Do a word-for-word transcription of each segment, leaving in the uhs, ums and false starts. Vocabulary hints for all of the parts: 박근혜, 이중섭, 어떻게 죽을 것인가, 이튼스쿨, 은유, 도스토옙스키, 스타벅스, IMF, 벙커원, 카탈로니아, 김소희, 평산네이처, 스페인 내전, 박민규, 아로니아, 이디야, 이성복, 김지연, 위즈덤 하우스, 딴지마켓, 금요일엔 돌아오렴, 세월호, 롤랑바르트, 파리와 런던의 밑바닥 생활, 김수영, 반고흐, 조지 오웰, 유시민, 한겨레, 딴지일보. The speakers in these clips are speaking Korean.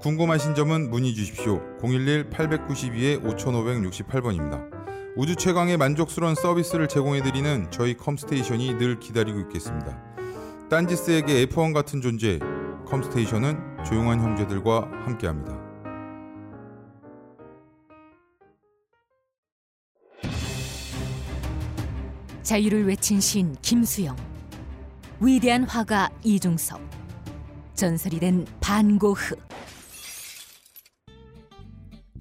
궁금하신 점은 문의 주십시오. 공일일 팔구이 오오육팔 번입니다. 우주 최강의 만족스러운 서비스를 제공해드리는 저희 컴스테이션이 늘 기다리고 있겠습니다. 딴지스에게 에프원 같은 존재, 컴스테이션은 조용한 형제들과 함께합니다. 자유를 외친 시인 김수영, 위대한 화가 이중섭, 전설이 된 반고흐.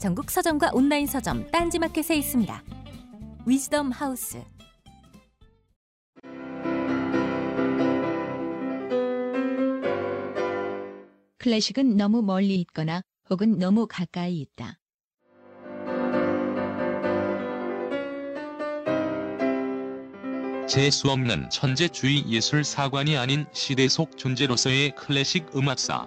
전국 서점과 온라인 서점 딴지마켓에 있습니다. 위즈덤 하우스. 클래식은 너무 멀리 있거나 혹은 너무 가까이 있다. 재수없는 천재주의 예술사관이 아닌 시대 속 존재로서의 클래식 음악사.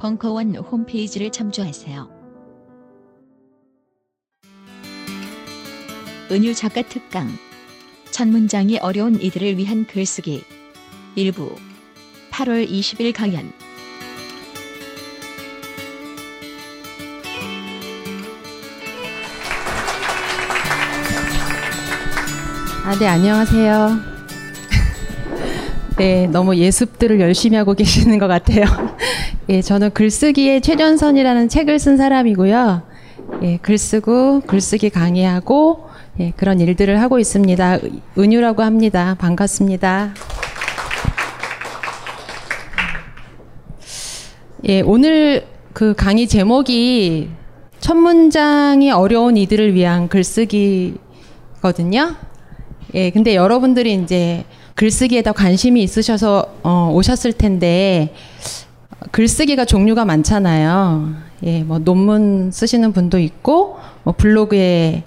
벙커원 홈페이지를 참조하세요. 은유 작가 특강. 첫 문장이 어려운 이들을 위한 글쓰기 일부, 팔월 이십일 강연. 아, 네, 안녕하세요. 네, 너무 예습들을 열심히 하고 계시는 것 같아요. 예, 저는 글쓰기의 최전선이라는 책을 쓴 사람이고요. 예, 글쓰고 글쓰기 강의하고, 예, 그런 일들을 하고 있습니다. 은유라고 합니다. 반갑습니다. 예, 오늘 그 강의 제목이 첫 문장이 어려운 이들을 위한 글쓰기거든요. 예, 근데 여러분들이 이제 글쓰기에 더 관심이 있으셔서 어, 오셨을 텐데, 글쓰기가 종류가 많잖아요. 예, 뭐 논문 쓰시는 분도 있고, 뭐 블로그에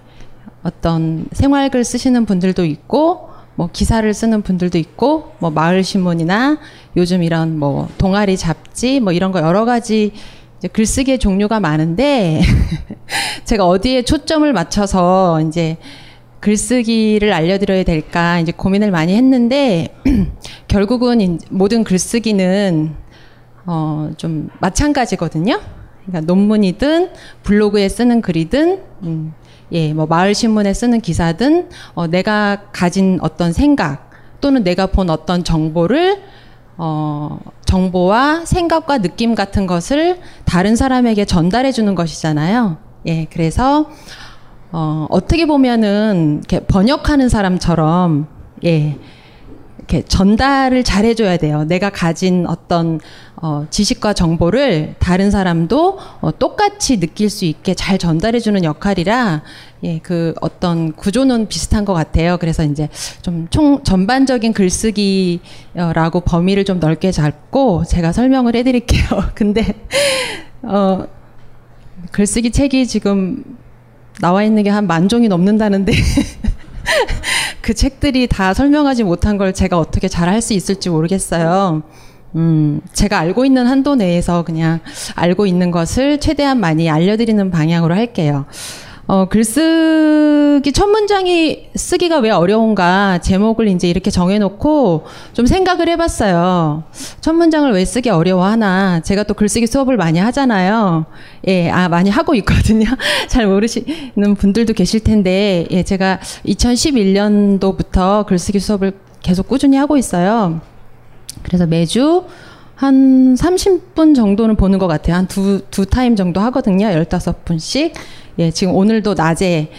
어떤 생활글 쓰시는 분들도 있고, 뭐 기사를 쓰는 분들도 있고, 뭐 마을 신문이나 요즘 이런 뭐 동아리 잡지 뭐 이런 거 여러 가지 이제 글쓰기의 종류가 많은데 제가 어디에 초점을 맞춰서 이제 글쓰기를 알려드려야 될까 이제 고민을 많이 했는데 결국은 모든 글쓰기는 어, 좀 마찬가지거든요. 그러니까 논문이든 블로그에 쓰는 글이든, 음, 예, 뭐 마을 신문에 쓰는 기사든, 어, 내가 가진 어떤 생각 또는 내가 본 어떤 정보를 어, 정보와 생각과 느낌 같은 것을 다른 사람에게 전달해 주는 것이잖아요. 예, 그래서. 어, 어떻게 보면은, 이렇게 번역하는 사람처럼, 예, 이렇게 전달을 잘 해줘야 돼요. 내가 가진 어떤, 어, 지식과 정보를 다른 사람도 어, 똑같이 느낄 수 있게 잘 전달해주는 역할이라, 예, 그 어떤 구조는 비슷한 것 같아요. 그래서 이제 좀 총, 전반적인 글쓰기라고 범위를 좀 넓게 잡고 제가 설명을 해드릴게요. 근데, 어, 글쓰기 책이 지금, 나와 있는 게 한 만 종이 넘는다는데 그 책들이 다 설명하지 못한 걸 제가 어떻게 잘 할 수 있을지 모르겠어요. 음, 제가 알고 있는 한도 내에서 그냥 알고 있는 것을 최대한 많이 알려드리는 방향으로 할게요. 어, 글쓰기 첫 문장이 쓰기가 왜 어려운가 제목을 이제 이렇게 정해놓고 좀 생각을 해봤어요. 첫 문장을 왜 쓰기 어려워하나. 제가 또 글쓰기 수업을 많이 하잖아요. 예, 아, 많이 하고 있거든요. 잘 모르시는 분들도 계실 텐데, 예, 제가 이천십일 년도부터 글쓰기 수업을 계속 꾸준히 하고 있어요. 그래서 매주 한 삼십 분 정도는 보는 것 같아요. 한 두, 두 타임 정도 하거든요. 열다섯 분씩. 예, 지금 오늘도 낮에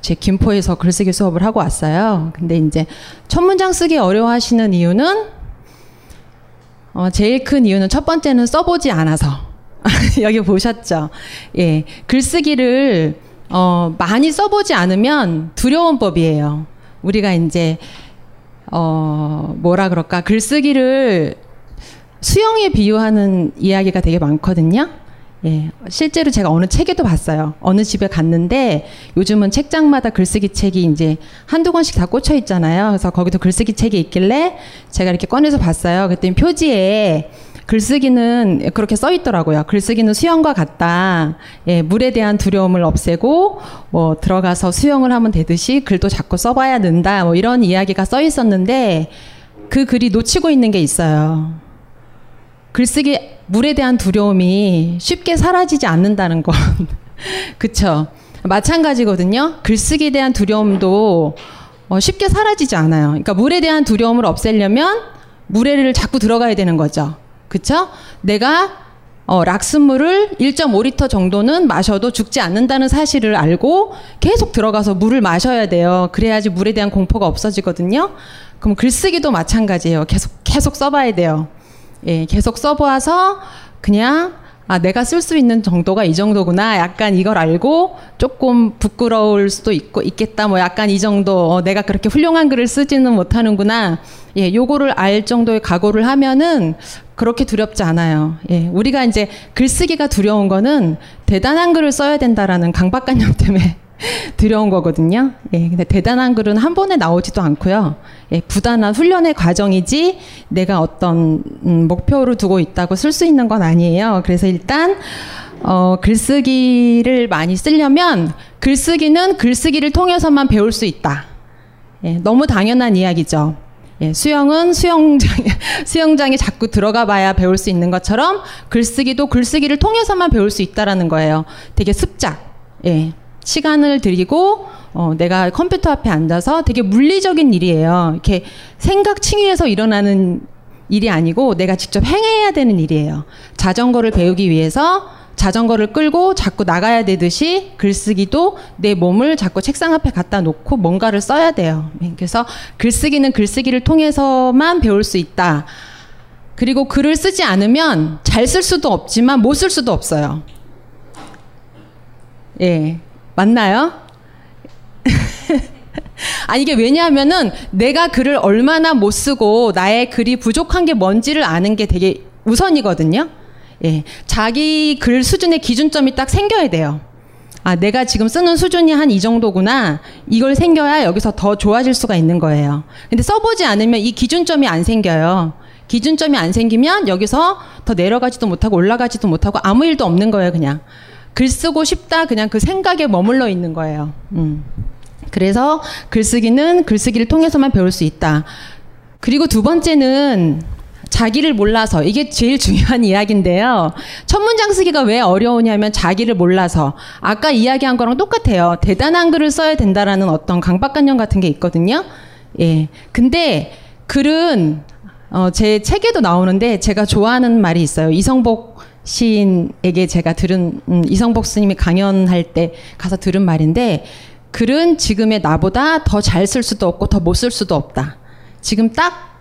제 김포에서 글쓰기 수업을 하고 왔어요. 근데 이제 첫 문장 쓰기 어려워하시는 이유는, 어, 제일 큰 이유는 첫 번째는 써보지 않아서. 여기 보셨죠? 예, 글쓰기를, 어, 많이 써보지 않으면 두려운 법이에요. 우리가 이제, 어, 뭐라 그럴까. 글쓰기를 수영에 비유하는 이야기가 되게 많거든요. 예, 실제로 제가 어느 책에도 봤어요. 어느 집에 갔는데 요즘은 책장마다 글쓰기 책이 이제 한두 권씩 다 꽂혀 있잖아요. 그래서 거기도 글쓰기 책이 있길래 제가 이렇게 꺼내서 봤어요. 그랬더니 표지에 글쓰기는 그렇게 써 있더라고요. 글쓰기는 수영과 같다. 예, 물에 대한 두려움을 없애고 뭐 들어가서 수영을 하면 되듯이 글도 자꾸 써봐야 는다. 뭐 이런 이야기가 써 있었는데 그 글이 놓치고 있는 게 있어요. 글쓰기 물에 대한 두려움이 쉽게 사라지지 않는다는 건. 그쵸? 마찬가지거든요. 글쓰기에 대한 두려움도 어, 쉽게 사라지지 않아요. 그러니까 물에 대한 두려움을 없애려면 물에를 자꾸 들어가야 되는 거죠. 그쵸? 내가 어, 락슨물을 일 점 오 리터 정도는 마셔도 죽지 않는다는 사실을 알고 계속 들어가서 물을 마셔야 돼요. 그래야지 물에 대한 공포가 없어지거든요. 그럼 글쓰기도 마찬가지예요. 계속 계속 써봐야 돼요. 예, 계속 써보아서 그냥 아 내가 쓸 수 있는 정도가 이 정도구나 약간 이걸 알고 조금 부끄러울 수도 있고 있겠다 뭐 약간 이 정도 어, 내가 그렇게 훌륭한 글을 쓰지는 못하는구나 예 요거를 알 정도의 각오를 하면은 그렇게 두렵지 않아요. 예, 우리가 이제 글쓰기가 두려운 거는 대단한 글을 써야 된다라는 강박관념 때문에 두려운 거거든요. 예, 근데 대단한 글은 한 번에 나오지도 않고요. 예, 부단한 훈련의 과정이지 내가 어떤 음, 목표를 두고 있다고 쓸 수 있는 건 아니에요. 그래서 일단 어, 글쓰기를 많이 쓰려면 글쓰기는 글쓰기를 통해서만 배울 수 있다. 예, 너무 당연한 이야기죠. 예, 수영은 수영장, 수영장에 자꾸 들어가 봐야 배울 수 있는 것처럼 글쓰기도 글쓰기를 통해서만 배울 수 있다라는 거예요. 되게 습작. 예. 시간을 들이고 어, 내가 컴퓨터 앞에 앉아서 되게 물리적인 일이에요. 이렇게 생각 칭의에서 일어나는 일이 아니고 내가 직접 행해야 되는 일이에요. 자전거를 배우기 위해서 자전거를 끌고 자꾸 나가야 되듯이 글쓰기도 내 몸을 자꾸 책상 앞에 갖다 놓고 뭔가를 써야 돼요. 그래서 글쓰기는 글쓰기를 통해서만 배울 수 있다. 그리고 글을 쓰지 않으면 잘 쓸 수도 없지만 못 쓸 수도 없어요. 예. 맞나요? 아니 이게 왜냐하면은 내가 글을 얼마나 못 쓰고 나의 글이 부족한 게 뭔지를 아는 게 되게 우선이거든요. 예, 자기 글 수준의 기준점이 딱 생겨야 돼요. 아, 내가 지금 쓰는 수준이 한 이 정도구나. 이걸 생겨야 여기서 더 좋아질 수가 있는 거예요. 근데 써보지 않으면 이 기준점이 안 생겨요. 기준점이 안 생기면 여기서 더 내려가지도 못하고 올라가지도 못하고 아무 일도 없는 거예요, 그냥. 글 쓰고 싶다 그냥 그 생각에 머물러 있는 거예요. 음. 그래서 글쓰기는 글쓰기를 통해서만 배울 수 있다. 그리고 두 번째는 자기를 몰라서 이게 제일 중요한 이야기인데요. 첫 문장 쓰기가 왜 어려우냐면 자기를 몰라서 아까 이야기한 거랑 똑같아요. 대단한 글을 써야 된다라는 어떤 강박관념 같은 게 있거든요. 예. 근데 글은 어, 제 책에도 나오는데 제가 좋아하는 말이 있어요. 이성복 시인에게 제가 들은 음, 이성복 스님이 강연할 때 가서 들은 말인데 글은 지금의 나보다 더 잘 쓸 수도 없고 더 못 쓸 수도 없다. 지금 딱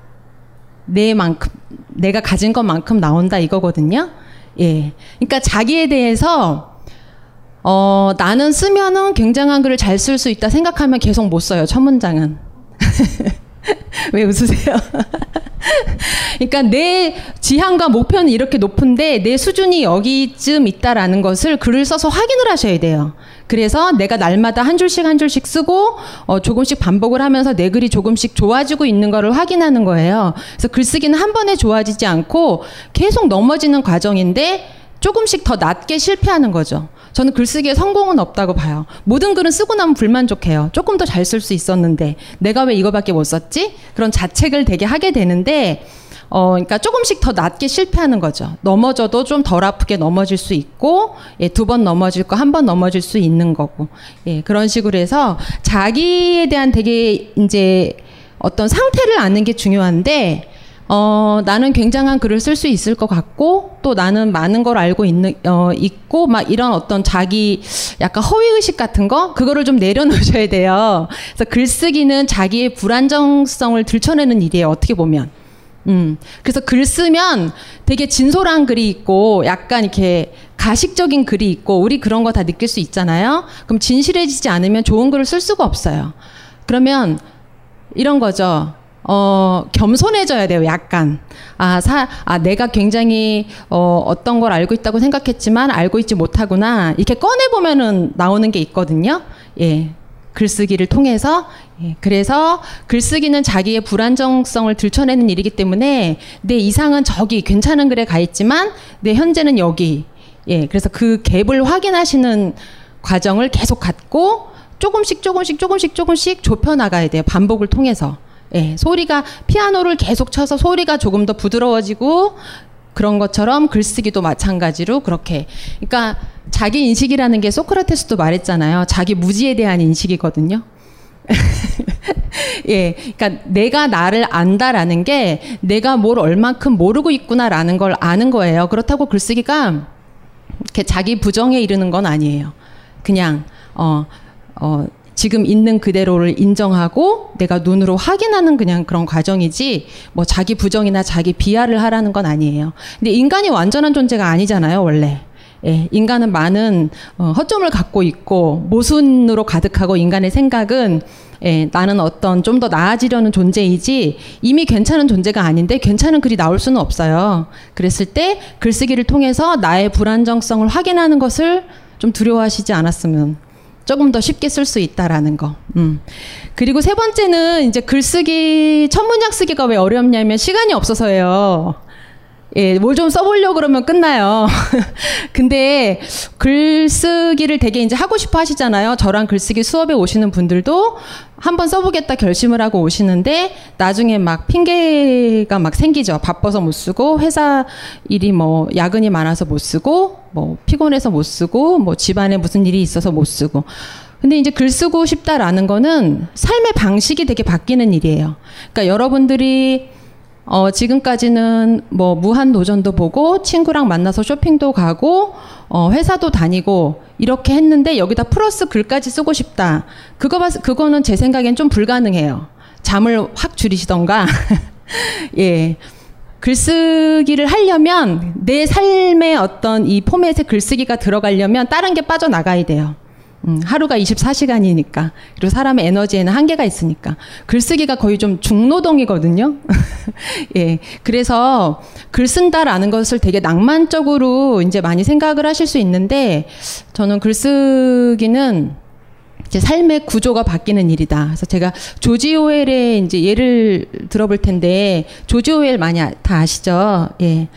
내 만큼 내가 가진 것만큼 나온다 이거거든요. 예, 그러니까 자기에 대해서 어, 나는 쓰면은 굉장한 글을 잘 쓸 수 있다 생각하면 계속 못 써요. 첫 문장은. 왜 웃으세요? 그러니까 내 지향과 목표는 이렇게 높은데 내 수준이 여기쯤 있다라는 것을 글을 써서 확인을 하셔야 돼요. 그래서 내가 날마다 한 줄씩 한 줄씩 쓰고 어, 조금씩 반복을 하면서 내 글이 조금씩 좋아지고 있는 거를 확인하는 거예요. 그래서 글쓰기는 한 번에 좋아지지 않고 계속 넘어지는 과정인데 조금씩 더 낮게 실패하는 거죠. 저는 글쓰기에 성공은 없다고 봐요. 모든 글은 쓰고 나면 불만족해요. 조금 더 잘 쓸 수 있었는데 내가 왜 이거밖에 못 썼지? 그런 자책을 되게 하게 되는데 어, 그러니까 조금씩 더 낮게 실패하는 거죠. 넘어져도 좀 덜 아프게 넘어질 수 있고, 예, 두 번 넘어질 거 한 번 넘어질 수 있는 거고, 예, 그런 식으로 해서 자기에 대한 되게 이제 어떤 상태를 아는 게 중요한데, 어, 나는 굉장한 글을 쓸 수 있을 것 같고, 또 나는 많은 걸 알고 있는, 어, 있고, 막 이런 어떤 자기 약간 허위의식 같은 거? 그거를 좀 내려놓으셔야 돼요. 그래서 글쓰기는 자기의 불안정성을 들춰내는 일이에요, 어떻게 보면. 음. 그래서 글 쓰면 되게 진솔한 글이 있고 약간 이렇게 가식적인 글이 있고 우리 그런 거 다 느낄 수 있잖아요. 그럼 진실해지지 않으면 좋은 글을 쓸 수가 없어요. 그러면 이런 거죠. 어, 겸손해져야 돼요, 약간. 아, 사, 아, 내가 굉장히, 어, 어떤 걸 알고 있다고 생각했지만 알고 있지 못하구나. 이렇게 꺼내보면은 나오는 게 있거든요. 예. 글쓰기를 통해서. 예, 그래서 글쓰기는 자기의 불안정성을 들춰내는 일이기 때문에 내 이상은 저기 괜찮은 글에 가 있지만 내 현재는 여기. 예, 그래서 그 갭을 확인하시는 과정을 계속 갖고 조금씩 조금씩 조금씩 조금씩 좁혀 나가야 돼요. 반복을 통해서. 예, 소리가 피아노를 계속 쳐서 소리가 조금 더 부드러워지고 그런 것처럼 글쓰기도 마찬가지로 그렇게. 그러니까 자기 인식이라는 게 소크라테스도 말했잖아요. 자기 무지에 대한 인식이거든요. 예, 그러니까 내가 나를 안다라는 게 내가 뭘 얼만큼 모르고 있구나라는 걸 아는 거예요. 그렇다고 글쓰기가 이렇게 자기 부정에 이르는 건 아니에요. 그냥 어, 어, 지금 있는 그대로를 인정하고 내가 눈으로 확인하는 그냥 그런 과정이지 뭐 자기 부정이나 자기 비하를 하라는 건 아니에요. 근데 인간이 완전한 존재가 아니잖아요, 원래. 예, 인간은 많은 허점을 갖고 있고 모순으로 가득하고 인간의 생각은 예, 나는 어떤 좀 더 나아지려는 존재이지 이미 괜찮은 존재가 아닌데 괜찮은 글이 나올 수는 없어요. 그랬을 때 글쓰기를 통해서 나의 불안정성을 확인하는 것을 좀 두려워하시지 않았으면 조금 더 쉽게 쓸 수 있다라는 거. 음. 그리고 세 번째는 이제 글쓰기 첫 문장 쓰기가 왜 어렵냐면 시간이 없어서예요. 예, 뭘 좀 써보려고 그러면 끝나요. 근데 글쓰기를 되게 이제 하고 싶어 하시잖아요. 저랑 글쓰기 수업에 오시는 분들도 한번 써보겠다 결심을 하고 오시는데 나중에 막 핑계가 막 생기죠. 바빠서 못 쓰고 회사 일이 뭐 야근이 많아서 못 쓰고 뭐 피곤해서 못 쓰고 뭐 집안에 무슨 일이 있어서 못 쓰고. 근데 이제 글 쓰고 싶다라는 거는 삶의 방식이 되게 바뀌는 일이에요. 그러니까 여러분들이 어, 지금까지는 뭐 무한 도전도 보고 친구랑 만나서 쇼핑도 가고 어, 회사도 다니고 이렇게 했는데 여기다 플러스 글까지 쓰고 싶다. 그거 봤, 그거는 제 생각엔 좀 불가능해요. 잠을 확 줄이시던가. 예. 글쓰기를 하려면 내 삶의 어떤 이 포맷에 글쓰기가 들어가려면 다른 게 빠져나가야 돼요. 음, 하루가 이십사 시간이니까 그리고 사람의 에너지에는 한계가 있으니까 글쓰기가 거의 좀 중노동이거든요. 예, 그래서 글 쓴다라는 것을 되게 낭만적으로 이제 많이 생각을 하실 수 있는데 저는 글쓰기는 이제 삶의 구조가 바뀌는 일이다. 그래서 제가 조지 오웰의 이제 예를 들어볼 텐데 조지 오웰 많이 아, 다 아시죠? 예.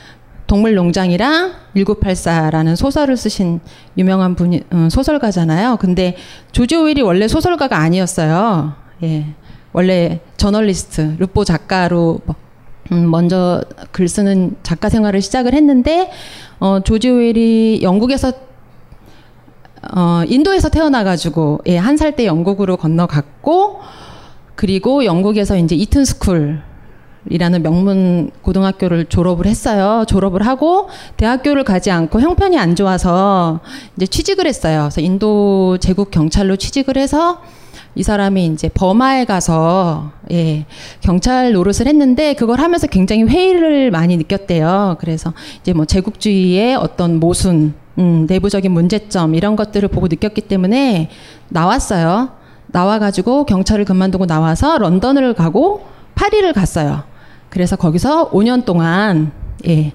동물농장이랑 천구백팔십사라는 소설을 쓰신 유명한 분이, 음, 소설가잖아요. 근데 조지 오웰이 원래 소설가가 아니었어요. 예. 원래 저널리스트, 르포 작가로, 음, 먼저 글 쓰는 작가 생활을 시작을 했는데, 어, 조지 오웰이 영국에서, 어, 인도에서 태어나가지고, 예, 한 살 때 영국으로 건너갔고, 그리고 영국에서 이제 이튼스쿨, 이라는 명문 고등학교를 졸업을 했어요. 졸업을 하고 대학교를 가지 않고 형편이 안 좋아서 이제 취직을 했어요. 그래서 인도 제국 경찰로 취직을 해서 이 사람이 이제 버마에 가서 예, 경찰 노릇을 했는데 그걸 하면서 굉장히 회의를 많이 느꼈대요. 그래서 이제 뭐 제국주의의 어떤 모순, 음, 내부적인 문제점 이런 것들을 보고 느꼈기 때문에 나왔어요. 나와가지고 경찰을 그만두고 나와서 런던을 가고 파리를 갔어요. 그래서 거기서 오 년 동안, 예,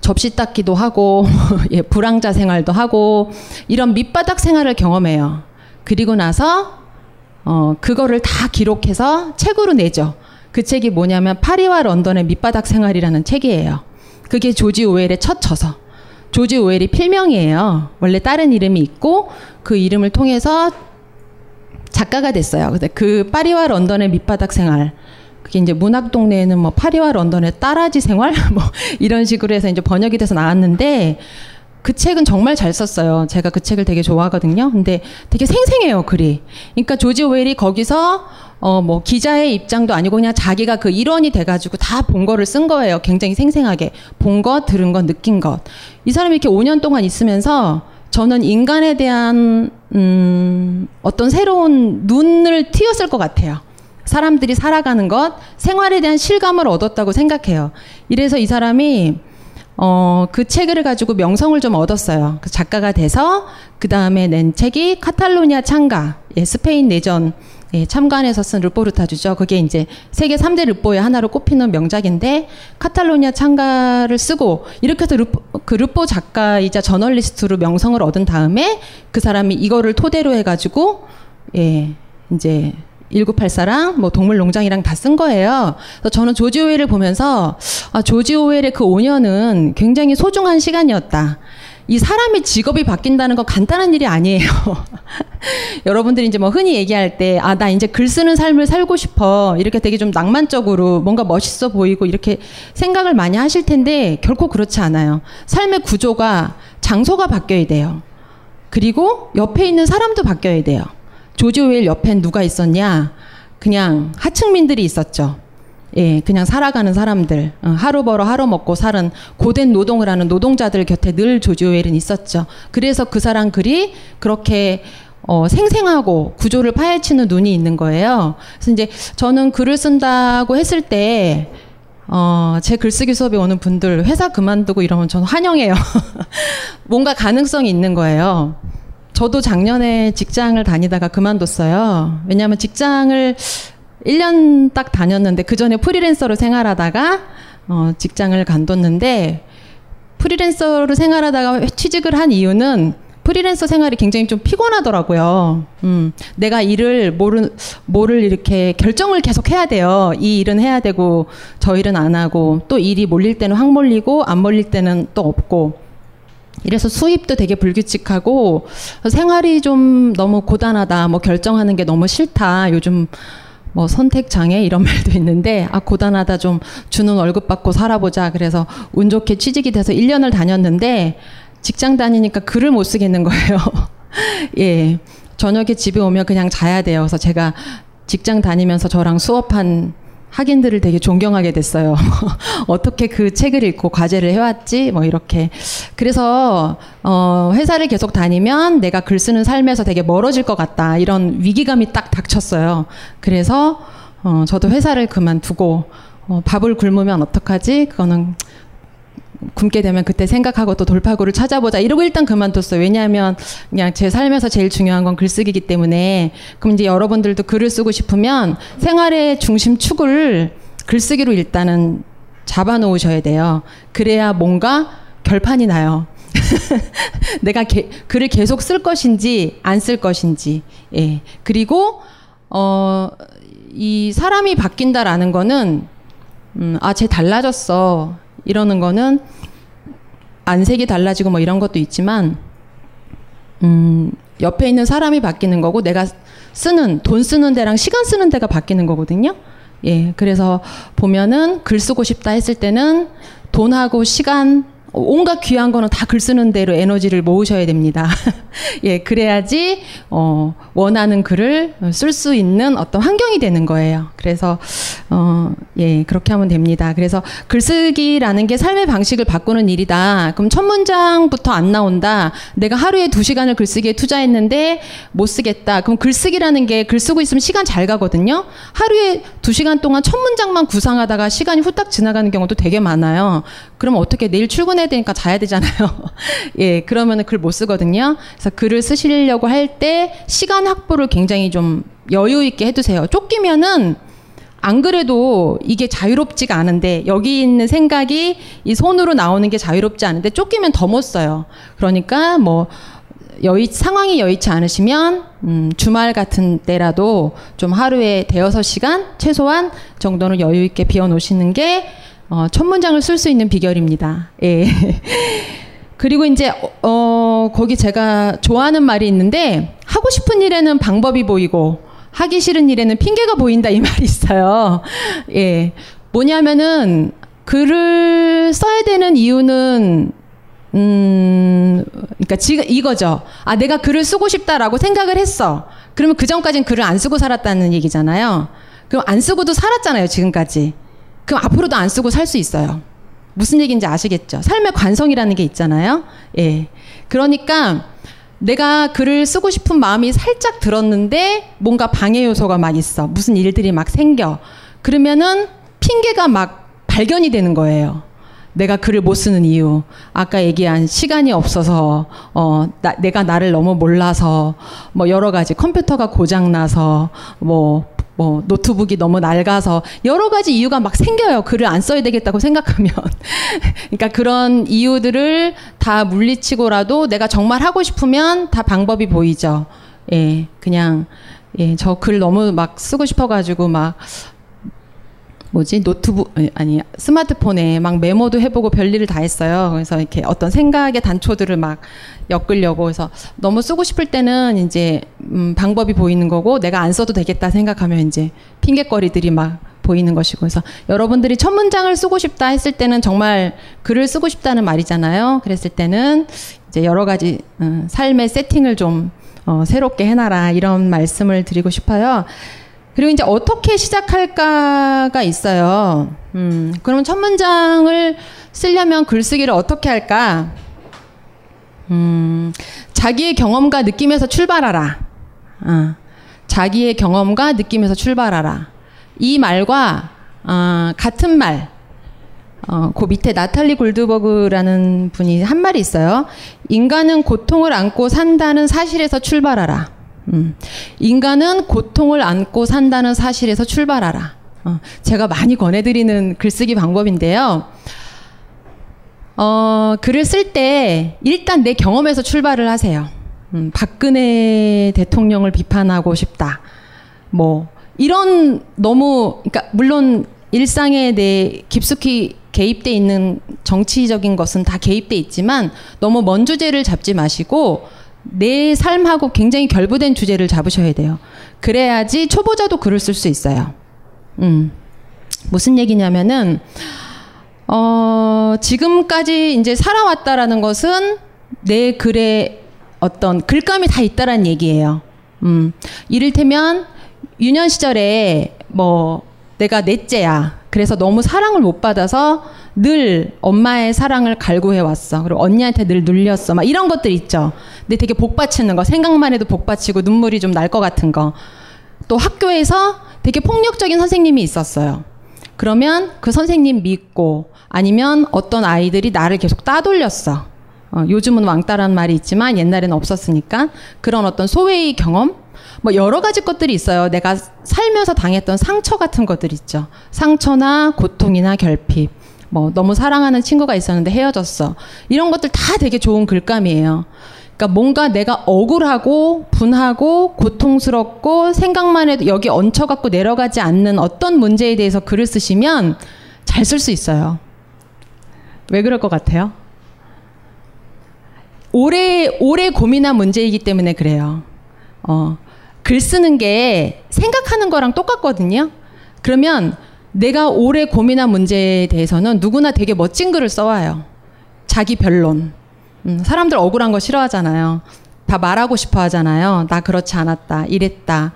접시 닦기도 하고, 예, 불황자 생활도 하고, 이런 밑바닥 생활을 경험해요. 그리고 나서, 어, 그거를 다 기록해서 책으로 내죠. 그 책이 뭐냐면, 파리와 런던의 밑바닥 생활이라는 책이에요. 그게 조지 오웰의 첫 저서. 조지 오웰이 필명이에요. 원래 다른 이름이 있고 그 이름을 통해서 작가가 됐어요. 근데 그 파리와 런던의 밑바닥 생활, 그게 이제 문학 동네에는 뭐 파리와 런던의 따라지 생활 뭐 이런 식으로 해서 이제 번역이 돼서 나왔는데 그 책은 정말 잘 썼어요. 제가 그 책을 되게 좋아하거든요. 근데 되게 생생해요, 글이. 그러니까 조지 오웰이 거기서 어 뭐 기자의 입장도 아니고 그냥 자기가 그 일원이 돼가지고 다 본 거를 쓴 거예요. 굉장히 생생하게 본 것, 들은 것, 느낀 것. 이 사람이 이렇게 오 년 동안 있으면서 저는 인간에 대한 음 어떤 새로운 눈을 트였을 것 같아요. 사람들이 살아가는 것, 생활에 대한 실감을 얻었다고 생각해요. 이래서 이 사람이 어, 그 책을 가지고 명성을 좀 얻었어요. 그 작가가 돼서 그 다음에 낸 책이 카탈로니아 참가, 예, 스페인 내전 예, 참관에서 쓴 르포르타주죠. 그게 이제 세계 삼 대 르포의 하나로 꼽히는 명작인데 카탈로니아 참가를 쓰고 이렇게 해서 르포, 그 르포 작가이자 저널리스트로 명성을 얻은 다음에 그 사람이 이거를 토대로 해가지고 예, 이제 천구백팔십사랑 뭐 동물농장이랑 다 쓴 거예요. 그래서 저는 조지 오웰을 보면서 아, 조지 오웰의 그 오 년은 굉장히 소중한 시간이었다. 이 사람의 직업이 바뀐다는 건 간단한 일이 아니에요. 여러분들이 이제 뭐 흔히 얘기할 때 아, 나 이제 글 쓰는 삶을 살고 싶어. 이렇게 되게 좀 낭만적으로 뭔가 멋있어 보이고 이렇게 생각을 많이 하실 텐데 결코 그렇지 않아요. 삶의 구조가 장소가 바뀌어야 돼요. 그리고 옆에 있는 사람도 바뀌어야 돼요. 조지 오웰 옆엔 누가 있었냐? 그냥 하층민들이 있었죠. 예, 그냥 살아가는 사람들. 하루 벌어 하루 먹고 사는 고된 노동을 하는 노동자들 곁에 늘 조지 오웰은 있었죠. 그래서 그 사람 글이 그렇게 어, 생생하고 구조를 파헤치는 눈이 있는 거예요. 그래서 이제 저는 글을 쓴다고 했을 때 어, 제 글쓰기 수업에 오는 분들 회사 그만두고 이러면 저는 환영해요. 뭔가 가능성이 있는 거예요. 저도 작년에 직장을 다니다가 그만뒀어요. 왜냐하면 직장을 일 년 딱 다녔는데 그 전에 프리랜서로 생활하다가 어, 직장을 간뒀는데 프리랜서로 생활하다가 취직을 한 이유는 프리랜서 생활이 굉장히 좀 피곤하더라고요. 음, 내가 일을 뭐를, 뭐를 이렇게 결정을 계속 해야 돼요. 이 일은 해야 되고 저 일은 안 하고 또 일이 몰릴 때는 확 몰리고 안 몰릴 때는 또 없고 이래서 수입도 되게 불규칙하고 생활이 좀 너무 고단하다. 뭐 결정하는 게 너무 싫다. 요즘 뭐 선택장애 이런 말도 있는데 아 고단하다. 좀 주는 월급 받고 살아보자. 그래서 운 좋게 취직이 돼서 일 년을 다녔는데 직장 다니니까 글을 못 쓰겠는 거예요. 예, 저녁에 집에 오면 그냥 자야 돼요. 그래서 제가 직장 다니면서 저랑 수업한 학인들을 되게 존경하게 됐어요. 어떻게 그 책을 읽고 과제를 해왔지? 뭐 이렇게. 그래서 어, 회사를 계속 다니면 내가 글 쓰는 삶에서 되게 멀어질 것 같다. 이런 위기감이 딱 닥쳤어요. 그래서 어, 저도 회사를 그만두고 어, 밥을 굶으면 어떡하지? 그거는 굶게 되면 그때 생각하고 또 돌파구를 찾아보자. 이러고 일단 그만뒀어요. 왜냐하면 그냥 제 삶에서 제일 중요한 건 글쓰기이기 때문에. 그럼 이제 여러분들도 글을 쓰고 싶으면 생활의 중심축을 글쓰기로 일단은 잡아놓으셔야 돼요. 그래야 뭔가 결판이 나요. 내가 게, 글을 계속 쓸 것인지 안 쓸 것인지. 예. 그리고 어, 이 사람이 바뀐다라는 거는 음, 아, 쟤 달라졌어. 이러는 거는 안색이 달라지고 뭐 이런 것도 있지만 음, 옆에 있는 사람이 바뀌는 거고 내가 쓰는 돈 쓰는 데랑 시간 쓰는 데가 바뀌는 거거든요. 예, 그래서 보면은 글 쓰고 싶다 했을 때는 돈하고 시간 온갖 귀한 거는 다 글 쓰는 대로 에너지를 모으셔야 됩니다. 예, 그래야지 어, 원하는 글을 쓸 수 있는 어떤 환경이 되는 거예요. 그래서 어, 예, 그렇게 하면 됩니다. 그래서 글쓰기라는 게 삶의 방식을 바꾸는 일이다. 그럼 첫 문장부터 안 나온다. 내가 하루에 두 시간을 글쓰기에 투자했는데 못 쓰겠다. 그럼 글쓰기라는 게 글 쓰고 있으면 시간 잘 가거든요. 하루에 두 시간 동안 첫 문장만 구상하다가 시간이 후딱 지나가는 경우도 되게 많아요. 그럼 어떻게 내일 출근해 되니까 자야 되잖아요. 예, 그러면은 글 못 쓰거든요. 그래서 글을 쓰시려고 할 때 시간 확보를 굉장히 좀 여유 있게 해두세요. 쫓기면은 안 그래도 이게 자유롭지가 않은데 여기 있는 생각이 이 손으로 나오는 게 자유롭지 않은데 쫓기면 더 못 써요. 그러니까 뭐 여의, 상황이 여의치 않으시면 음, 주말 같은 때라도 좀 하루에 대여섯 시간 최소한 정도는 여유 있게 비워놓으시는 게 어, 첫 문장을 쓸 수 있는 비결입니다. 예. 그리고 이제 어 거기 제가 좋아하는 말이 있는데, 하고 싶은 일에는 방법이 보이고 하기 싫은 일에는 핑계가 보인다, 이 말이 있어요. 예, 뭐냐면은 글을 써야 되는 이유는 음 그러니까 지금 이거죠. 아, 내가 글을 쓰고 싶다라고 생각을 했어. 그러면 그 전까지는 글을 안 쓰고 살았다는 얘기잖아요. 그럼 안 쓰고도 살았잖아요, 지금까지. 그럼 앞으로도 안 쓰고 살 수 있어요. 무슨 얘기인지 아시겠죠? 삶의 관성이라는 게 있잖아요. 예. 그러니까 내가 글을 쓰고 싶은 마음이 살짝 들었는데 뭔가 방해 요소가 막 있어. 무슨 일들이 막 생겨. 그러면은 핑계가 막 발견이 되는 거예요. 내가 글을 못 쓰는 이유. 아까 얘기한 시간이 없어서, 어, 나, 내가 나를 너무 몰라서, 뭐 여러 가지 컴퓨터가 고장나서, 뭐, 뭐 노트북이 너무 낡아서 여러 가지 이유가 막 생겨요. 글을 안 써야 되겠다고 생각하면. 그러니까 그런 이유들을 다 물리치고라도 내가 정말 하고 싶으면 다 방법이 보이죠. 예, 그냥 예, 저 글 너무 막 쓰고 싶어가지고 막 뭐지 노트북 아니 스마트폰에 막 메모도 해보고 별일을 다 했어요. 그래서 이렇게 어떤 생각의 단초들을 막 엮으려고. 그래서 너무 쓰고 싶을 때는 이제 음, 방법이 보이는 거고, 내가 안 써도 되겠다 생각하면 이제 핑곗거리들이 막 보이는 것이고. 그래서 여러분들이 첫 문장을 쓰고 싶다 했을 때는 정말 글을 쓰고 싶다는 말이잖아요. 그랬을 때는 이제 여러 가지 음, 삶의 세팅을 좀 어, 새롭게 해놔라, 이런 말씀을 드리고 싶어요. 그리고 이제 어떻게 시작할까가 있어요. 음, 그럼 첫 문장을 쓰려면 글쓰기를 어떻게 할까? 음, 자기의 경험과 느낌에서 출발하라. 어, 자기의 경험과 느낌에서 출발하라. 이 말과 어, 같은 말, 어, 그 밑에 나탈리 골드버그라는 분이 한 말이 있어요. 인간은 고통을 안고 산다는 사실에서 출발하라. 음. 인간은 고통을 안고 산다는 사실에서 출발하라. 어, 제가 많이 권해드리는 글쓰기 방법인데요. 어, 글을 쓸 때 일단 내 경험에서 출발을 하세요. 음, 박근혜 대통령을 비판하고 싶다. 뭐 이런 너무 그러니까 물론 일상에 대해 깊숙이 개입돼 있는 정치적인 것은 다 개입돼 있지만 너무 먼 주제를 잡지 마시고 내 삶하고 굉장히 결부된 주제를 잡으셔야 돼요. 그래야지 초보자도 글을 쓸 수 있어요. 음. 무슨 얘기냐면은, 어, 지금까지 이제 살아왔다라는 것은 내 글에 어떤 글감이 다 있다라는 얘기예요. 음. 이를테면, 유년 시절에 뭐, 내가 넷째야. 그래서 너무 사랑을 못 받아서 늘 엄마의 사랑을 갈구해왔어. 그리고 언니한테 늘 눌렸어. 막 이런 것들 있죠. 근데 되게 복받치는 거. 생각만 해도 복받치고 눈물이 좀 날 것 같은 거. 또 학교에서 되게 폭력적인 선생님이 있었어요. 그러면 그 선생님 믿고, 아니면 어떤 아이들이 나를 계속 따돌렸어. 어, 요즘은 왕따라는 말이 있지만 옛날에는 없었으니까. 그런 어떤 소외의 경험. 뭐 여러 가지 것들이 있어요. 내가 살면서 당했던 상처 같은 것들 있죠. 상처나 고통이나 결핍. 뭐 너무 사랑하는 친구가 있었는데 헤어졌어. 이런 것들 다 되게 좋은 글감이에요. 그러니까 뭔가 내가 억울하고 분하고 고통스럽고 생각만 해도 여기 얹혀갖고 내려가지 않는 어떤 문제에 대해서 글을 쓰시면 잘 쓸 수 있어요. 왜 그럴 것 같아요? 오래 오래 고민한 문제이기 때문에 그래요. 어. 글 쓰는 게 생각하는 거랑 똑같거든요. 그러면 내가 오래 고민한 문제에 대해서는 누구나 되게 멋진 글을 써와요. 자기 변론. 음, 사람들 억울한 거 싫어하잖아요. 다 말하고 싶어 하잖아요. 나 그렇지 않았다. 이랬다.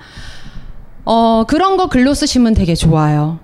어, 그런 거 글로 쓰시면 되게 좋아요.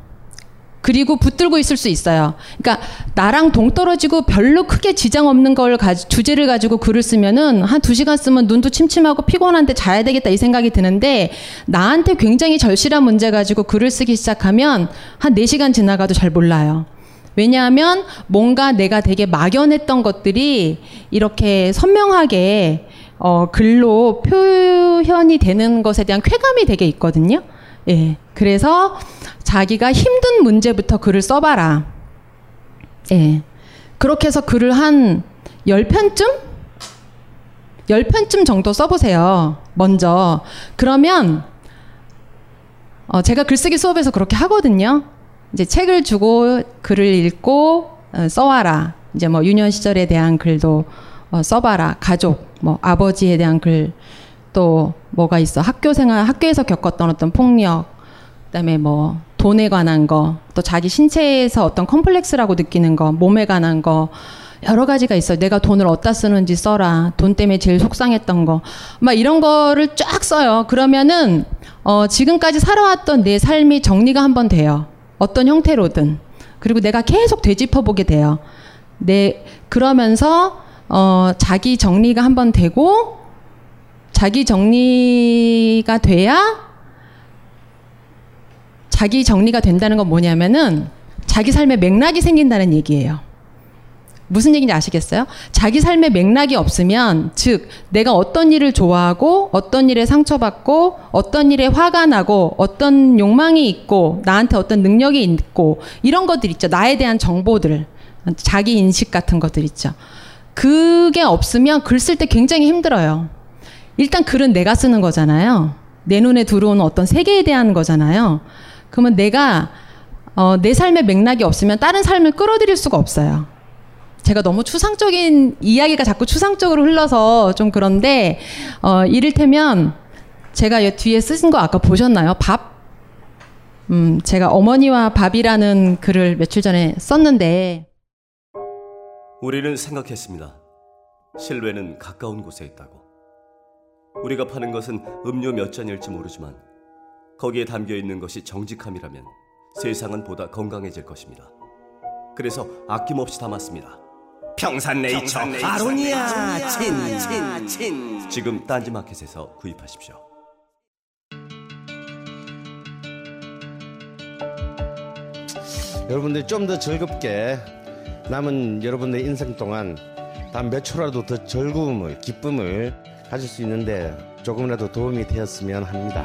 그리고 붙들고 있을 수 있어요. 그러니까 나랑 동떨어지고 별로 크게 지장 없는 걸 가지, 주제를 가지고 글을 쓰면은 한 두 시간 쓰면 눈도 침침하고 피곤한데 자야 되겠다 이 생각이 드는데, 나한테 굉장히 절실한 문제 가지고 글을 쓰기 시작하면 한 네 시간 지나가도 잘 몰라요. 왜냐하면 뭔가 내가 되게 막연했던 것들이 이렇게 선명하게 어, 글로 표현이 되는 것에 대한 쾌감이 되게 있거든요. 예. 그래서 자기가 힘든 문제부터 글을 써봐라. 예. 그렇게 해서 글을 한 열 편쯤? 열 편쯤 정도 써보세요. 먼저. 그러면, 어, 제가 글쓰기 수업에서 그렇게 하거든요. 이제 책을 주고 글을 읽고 어, 써와라. 이제 뭐 유년 시절에 대한 글도 어, 써봐라, 가족, 뭐 아버지에 대한 글, 또 뭐가 있어, 학교 생활, 학교에서 겪었던 어떤 폭력, 그다음에 뭐 돈에 관한 거, 또 자기 신체에서 어떤 컴플렉스라고 느끼는 거, 몸에 관한 거, 여러 가지가 있어요. 내가 돈을 어디다 쓰는지 써라. 돈 때문에 제일 속상했던 거. 막 이런 거를 쫙 써요. 그러면은 어, 지금까지 살아왔던 내 삶이 정리가 한번 돼요. 어떤 형태로든. 그리고 내가 계속 되짚어보게 돼요. 내 그러면서 어, 자기 정리가 한번 되고, 자기 정리가 돼야, 자기 정리가 된다는 건 뭐냐면은 자기 삶의 맥락이 생긴다는 얘기예요. 무슨 얘기인지 아시겠어요? 자기 삶의 맥락이 없으면, 즉 내가 어떤 일을 좋아하고 어떤 일에 상처받고 어떤 일에 화가 나고 어떤 욕망이 있고 나한테 어떤 능력이 있고 이런 것들 있죠. 나에 대한 정보들, 자기 인식 같은 것들 있죠. 그게 없으면 글 쓸 때 굉장히 힘들어요. 일단 글은 내가 쓰는 거잖아요. 내 눈에 들어오는 어떤 세계에 대한 거잖아요. 그러면 내가 어, 내 삶의 맥락이 없으면 다른 삶을 끌어들일 수가 없어요. 제가 너무 추상적인 이야기가 자꾸 추상적으로 흘러서 좀 그런데 어, 이를테면 제가 뒤에 쓰신 거 아까 보셨나요? 밥? 음, 제가 어머니와 밥이라는 글을 며칠 전에 썼는데, 우리는 생각했습니다. 실외는 가까운 곳에 있다고. 우리가 파는 것은 음료 몇 잔일지 모르지만 거기에 담겨있는 것이 정직함이라면 세상은 보다 건강해질 것입니다. 그래서 아낌없이 담았습니다. 평산네이처, 평산네이처 아로니아 친 친 친. 지금 딴지마켓에서 구입하십시오. 여러분들 좀 더 즐겁게, 남은 여러분들의 인생 동안 단 몇 초라도 더 즐거움을, 기쁨을 가질 수 있는데 조금이라도 도움이 되었으면 합니다.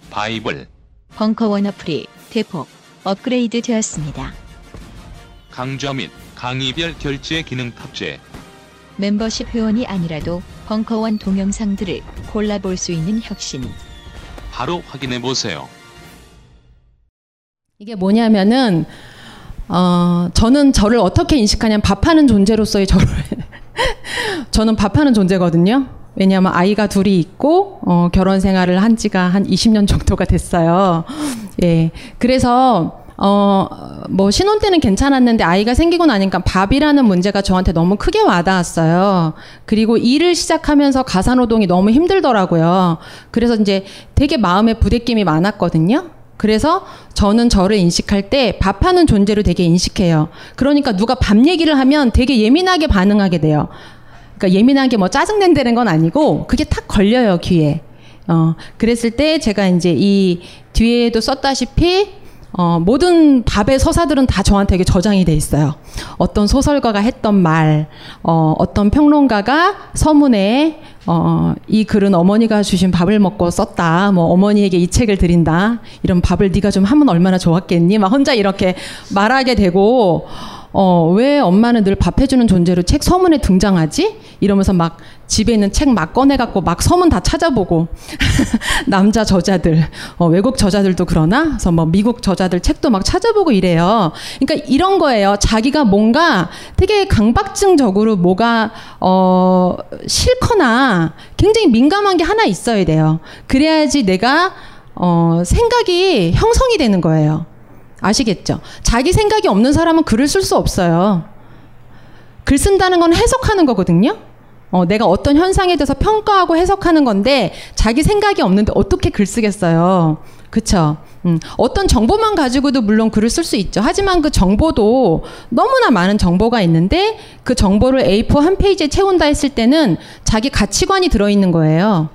바이블 벙커원 어플이 대폭 업그레이드 되었습니다. 강좌 및 강의별 결제 기능 탑재. 멤버십 회원이 아니라도 벙커원 동영상들을 골라볼 수 있는 혁신. 바로 확인해보세요. 이게 뭐냐면은 어, 저는 저를 어떻게 인식하냐면 밥하는 존재로서의 저를 저는 밥하는 존재거든요. 왜냐하면 아이가 둘이 있고 어, 결혼 생활을 한 지가 한 이십 년 정도가 됐어요. 예, 그래서 어, 뭐 신혼 때는 괜찮았는데 아이가 생기고 나니까 밥이라는 문제가 저한테 너무 크게 와닿았어요. 그리고 일을 시작하면서 가사노동이 너무 힘들더라고요. 그래서 이제 되게 마음에 부대낌이 많았거든요. 그래서 저는 저를 인식할 때 밥하는 존재로 되게 인식해요. 그러니까 누가 밥 얘기를 하면 되게 예민하게 반응하게 돼요. 그러니까 예민한 게 뭐 짜증낸다는 건 아니고 그게 탁 걸려요, 귀에. 어, 그랬을 때 제가 이제 이 뒤에도 썼다시피 어, 모든 밥의 서사들은 다 저한테 저장이 돼 있어요. 어떤 소설가가 했던 말, 어, 어떤 평론가가 서문에 어, 이 글은 어머니가 주신 밥을 먹고 썼다. 뭐 어머니에게 이 책을 드린다. 이런 밥을 네가 좀 하면 얼마나 좋았겠니? 막 혼자 이렇게 말하게 되고, 어, 왜 엄마는 늘 밥해주는 존재로 책 서문에 등장하지? 이러면서 막 집에 있는 책 막 꺼내갖고 막 서문 다 찾아보고 남자 저자들, 어, 외국 저자들도 그러나? 그래서 뭐 미국 저자들 책도 막 찾아보고 이래요. 그러니까 이런 거예요. 자기가 뭔가 되게 강박증적으로 뭐가 어, 싫거나 굉장히 민감한 게 하나 있어야 돼요. 그래야지 내가 어, 생각이 형성이 되는 거예요. 아시겠죠? 자기 생각이 없는 사람은 글을 쓸 수 없어요. 글 쓴다는 건 해석하는 거거든요. 어, 내가 어떤 현상에 대해서 평가하고 해석하는 건데 자기 생각이 없는데 어떻게 글 쓰겠어요? 그쵸? 음, 어떤 정보만 가지고도 물론 글을 쓸 수 있죠. 하지만 그 정보도 너무나 많은 정보가 있는데 그 정보를 에이포 한 페이지에 채운다 했을 때는 자기 가치관이 들어있는 거예요.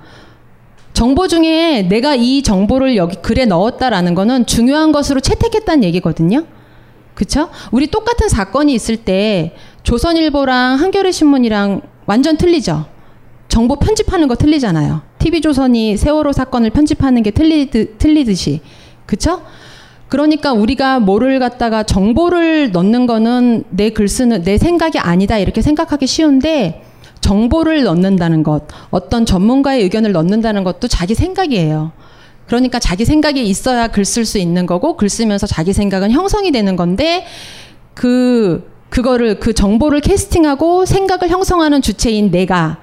정보 중에 내가 이 정보를 여기 글에 넣었다라는 거는 중요한 것으로 채택했다는 얘기거든요. 그렇죠? 우리 똑같은 사건이 있을 때 조선일보랑 한겨레 신문이랑 완전 틀리죠. 정보 편집하는 거 틀리잖아요. 티비조선이 세월호 사건을 편집하는 게 틀리드, 틀리듯이. 그렇죠? 그러니까 우리가 뭐를 갖다가 정보를 넣는 거는 내 글 쓰는 내 생각이 아니다 이렇게 생각하기 쉬운데, 정보를 넣는다는 것, 어떤 전문가의 의견을 넣는다는 것도 자기 생각이에요. 그러니까 자기 생각이 있어야 글 쓸 수 있는 거고, 글 쓰면서 자기 생각은 형성이 되는 건데, 그 그거를 그 정보를 캐스팅하고 생각을 형성하는 주체인 내가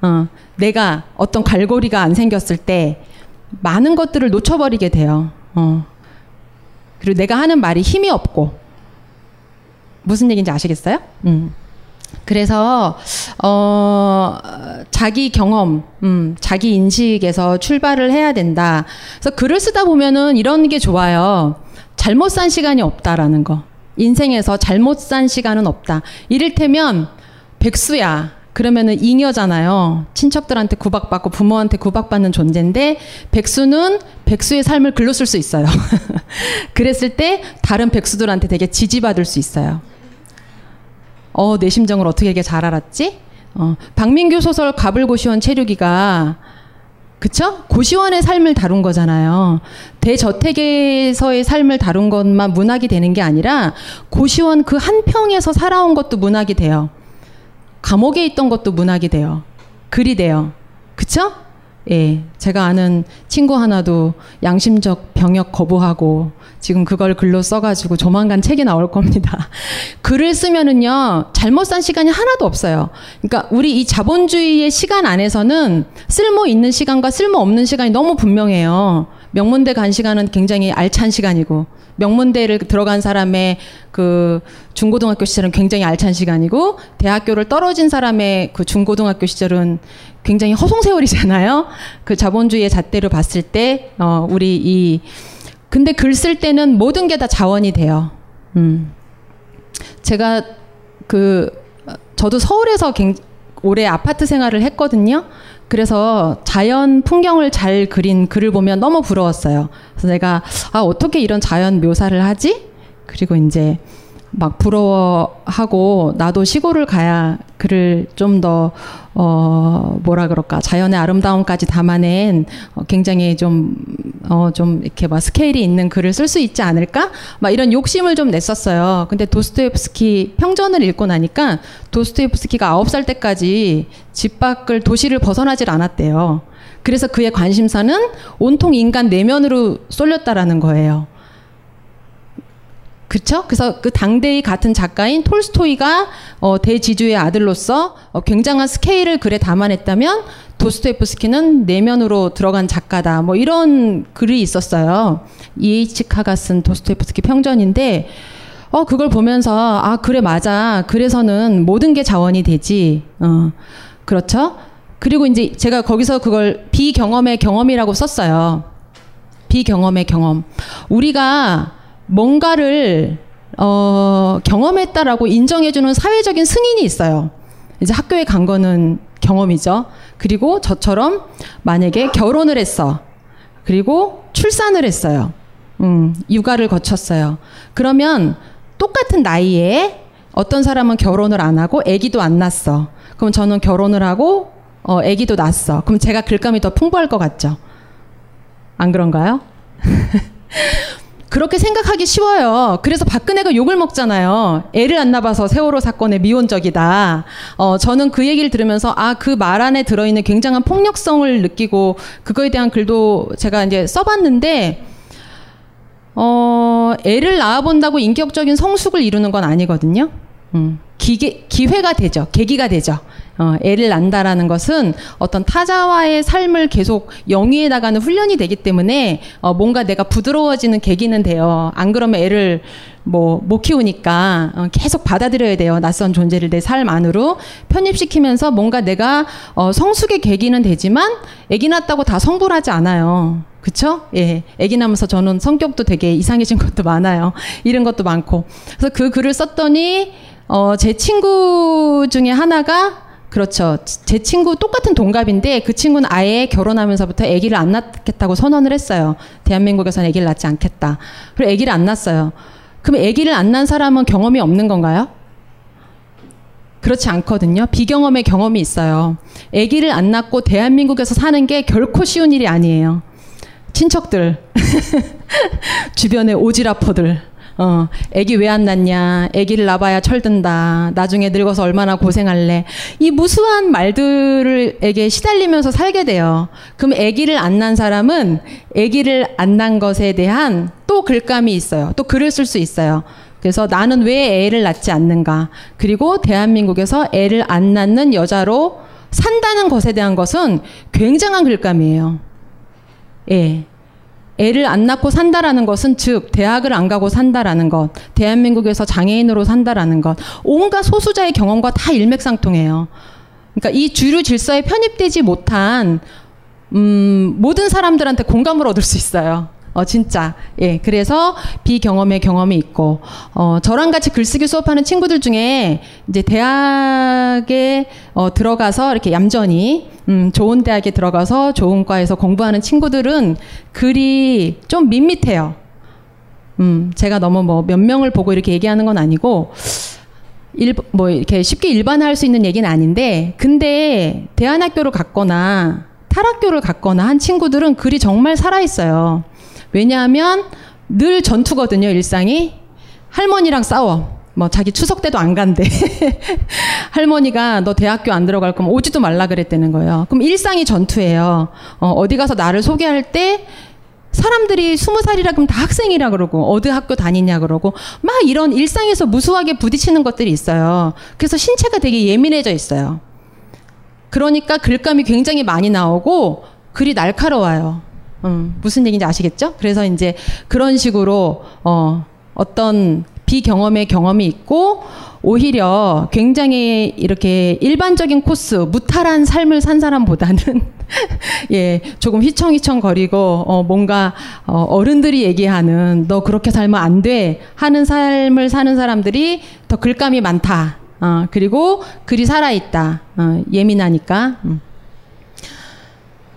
어, 내가 어떤 갈고리가 안 생겼을 때 많은 것들을 놓쳐버리게 돼요. 어. 그리고 내가 하는 말이 힘이 없고. 무슨 얘기인지 아시겠어요? 음. 그래서 어, 자기 경험, 음, 자기 인식에서 출발을 해야 된다. 그래서 글을 쓰다 보면은 이런 게 좋아요. 잘못 산 시간이 없다라는 거. 인생에서 잘못 산 시간은 없다. 이를테면 백수야. 그러면은 잉여잖아요. 친척들한테 구박받고 부모한테 구박받는 존재인데, 백수는 백수의 삶을 글로 쓸 수 있어요. 그랬을 때 다른 백수들한테 되게 지지받을 수 있어요. 어, 내 심정을 어떻게 이렇게 잘 알았지? 어, 박민규 소설 가불고시원 체류기가, 그쵸? 고시원의 삶을 다룬 거잖아요. 대저택에서의 삶을 다룬 것만 문학이 되는 게 아니라 고시원 그 한 평에서 살아온 것도 문학이 돼요. 감옥에 있던 것도 문학이 돼요. 글이 돼요. 그쵸? 예. 제가 아는 친구 하나도 양심적 병역 거부하고 지금 그걸 글로 써가지고 조만간 책이 나올 겁니다. 글을 쓰면은요, 잘못 산 시간이 하나도 없어요. 그러니까 우리 이 자본주의의 시간 안에서는 쓸모 있는 시간과 쓸모 없는 시간이 너무 분명해요. 명문대 간 시간은 굉장히 알찬 시간이고, 명문대를 들어간 사람의 그 중고등학교 시절은 굉장히 알찬 시간이고, 대학교를 떨어진 사람의 그 중고등학교 시절은 굉장히 허송세월이잖아요. 그 자본주의의 잣대로 봤을 때, 어, 우리 이, 근데 글 쓸 때는 모든 게 다 자원이 돼요. 음. 제가 그, 저도 서울에서 굉장히 오래 아파트 생활을 했거든요. 그래서 자연 풍경을 잘 그린 글을 보면 너무 부러웠어요. 그래서 내가 아, 어떻게 이런 자연 묘사를 하지? 그리고 이제 막 부러워하고, 나도 시골을 가야 글을 좀 더 어, 뭐라 그럴까, 자연의 아름다움까지 담아낸 어, 굉장히 좀 어, 좀 이렇게 막 스케일이 있는 글을 쓸 수 있지 않을까? 막 이런 욕심을 좀 냈었어요. 근데 도스토옙스키 평전을 읽고 나니까 도스토옙스키가 아홉 살 때까지 집 밖을, 도시를 벗어나질 않았대요. 그래서 그의 관심사는 온통 인간 내면으로 쏠렸다라는 거예요. 그렇죠? 그래서 그 당대의 같은 작가인 톨스토이가 어, 대지주의 아들로서 어, 굉장한 스케일을 글에 담아냈다면, 도스토옙스키는 내면으로 들어간 작가다. 뭐 이런 글이 있었어요. 이에이치 카가 쓴 도스토옙스키 평전인데, 어, 그걸 보면서 아, 그래 맞아. 그래서는 모든 게 자원이 되지. 어, 그렇죠? 그리고 이제 제가 거기서 그걸 비경험의 경험이라고 썼어요. 비경험의 경험. 우리가 뭔가를 어, 경험했다라고 인정해주는 사회적인 승인이 있어요. 이제 학교에 간 거는 경험이죠. 그리고 저처럼 만약에 결혼을 했어. 그리고 출산을 했어요. 음, 육아를 거쳤어요. 그러면 똑같은 나이에 어떤 사람은 결혼을 안 하고 아기도 안 낳았어. 그럼 저는 결혼을 하고 어, 아기도 낳았어. 그럼 제가 글감이 더 풍부할 것 같죠. 안 그런가요? 그렇게 생각하기 쉬워요. 그래서 박근혜가 욕을 먹잖아요. 애를 안 낳아서 세월호 사건에 미온적이다. 어, 저는 그 얘기를 들으면서 아, 그 말 안에 들어있는 굉장한 폭력성을 느끼고, 그거에 대한 글도 제가 이제 써봤는데, 어, 애를 낳아본다고 인격적인 성숙을 이루는 건 아니거든요. 음, 기계, 기회가 되죠. 계기가 되죠. 어, 애를 낳는다라는 것은 어떤 타자와의 삶을 계속 영위해 나가는 훈련이 되기 때문에 어, 뭔가 내가 부드러워지는 계기는 돼요. 안 그러면 애를 뭐 못 키우니까 어, 계속 받아들여야 돼요. 낯선 존재를 내 삶 안으로 편입시키면서 뭔가 내가 어, 성숙의 계기는 되지만, 애기 낳았다고 다 성불하지 않아요. 그쵸? 예. 애기 나면서 저는 성격도 되게 이상해진 것도 많아요. 이런 것도 많고. 그래서 그 글을 썼더니 어, 제 친구 중에 하나가, 그렇죠, 제 친구 똑같은 동갑인데 그 친구는 아예 결혼하면서부터 아기를 안 낳겠다고 선언을 했어요. 대한민국에서는 아기를 낳지 않겠다. 그리고 아기를 안 낳았어요. 그럼 아기를 안 낳은 사람은 경험이 없는 건가요? 그렇지 않거든요. 비경험의 경험이 있어요. 아기를 안 낳고 대한민국에서 사는 게 결코 쉬운 일이 아니에요. 친척들, 주변의 오지라퍼들, 어, 아기 왜 안 낳냐, 아기를 낳아야 철든다, 나중에 늙어서 얼마나 고생할래, 이 무수한 말들에게 시달리면서 살게 돼요. 그럼 아기를 안 낳은 사람은 아기를 안 낳은 것에 대한 또 글감이 있어요. 또 글을 쓸 수 있어요. 그래서 나는 왜 애를 낳지 않는가, 그리고 대한민국에서 애를 안 낳는 여자로 산다는 것에 대한 것은 굉장한 글감이에요. 예. 애를 안 낳고 산다라는 것은, 즉 대학을 안 가고 산다라는 것, 대한민국에서 장애인으로 산다라는 것, 온갖 소수자의 경험과 다 일맥상통해요. 그러니까 이 주류 질서에 편입되지 못한 음, 모든 사람들한테 공감을 얻을 수 있어요. 어, 진짜. 예. 그래서 비경험의 경험이 있고, 어, 저랑 같이 글쓰기 수업하는 친구들 중에 이제 대학에 어, 들어가서 이렇게 얌전히, 음, 좋은 대학에 들어가서 좋은 과에서 공부하는 친구들은 글이 좀 밋밋해요. 음, 제가 너무 뭐 몇 명을 보고 이렇게 얘기하는 건 아니고, 일, 뭐 이렇게 쉽게 일반화할 수 있는 얘기는 아닌데, 근데 대안학교를 갔거나 탈학교를 갔거나 한 친구들은 글이 정말 살아있어요. 왜냐하면 늘 전투거든요, 일상이. 할머니랑 싸워. 뭐 자기 추석 때도 안 간대. 할머니가 너 대학교 안 들어갈 거면 오지도 말라 그랬다는 거예요. 그럼 일상이 전투예요. 어, 어디 가서 나를 소개할 때 사람들이 스무 살이라 그러면 다 학생이라 그러고, 어디 학교 다니냐 그러고, 막 이런 일상에서 무수하게 부딪히는 것들이 있어요. 그래서 신체가 되게 예민해져 있어요. 그러니까 글감이 굉장히 많이 나오고 글이 날카로워요. 음, 무슨 얘기인지 아시겠죠? 그래서 이제 그런 식으로 어, 어떤 비경험의 경험이 있고, 오히려 굉장히 이렇게 일반적인 코스, 무탈한 삶을 산 사람보다는 예, 조금 휘청휘청 거리고, 어, 뭔가 어, 어른들이 얘기하는 너 그렇게 살면 안 돼 하는 삶을 사는 사람들이 더 글감이 많다. 어, 그리고 글이 살아있다. 어, 예민하니까. 음.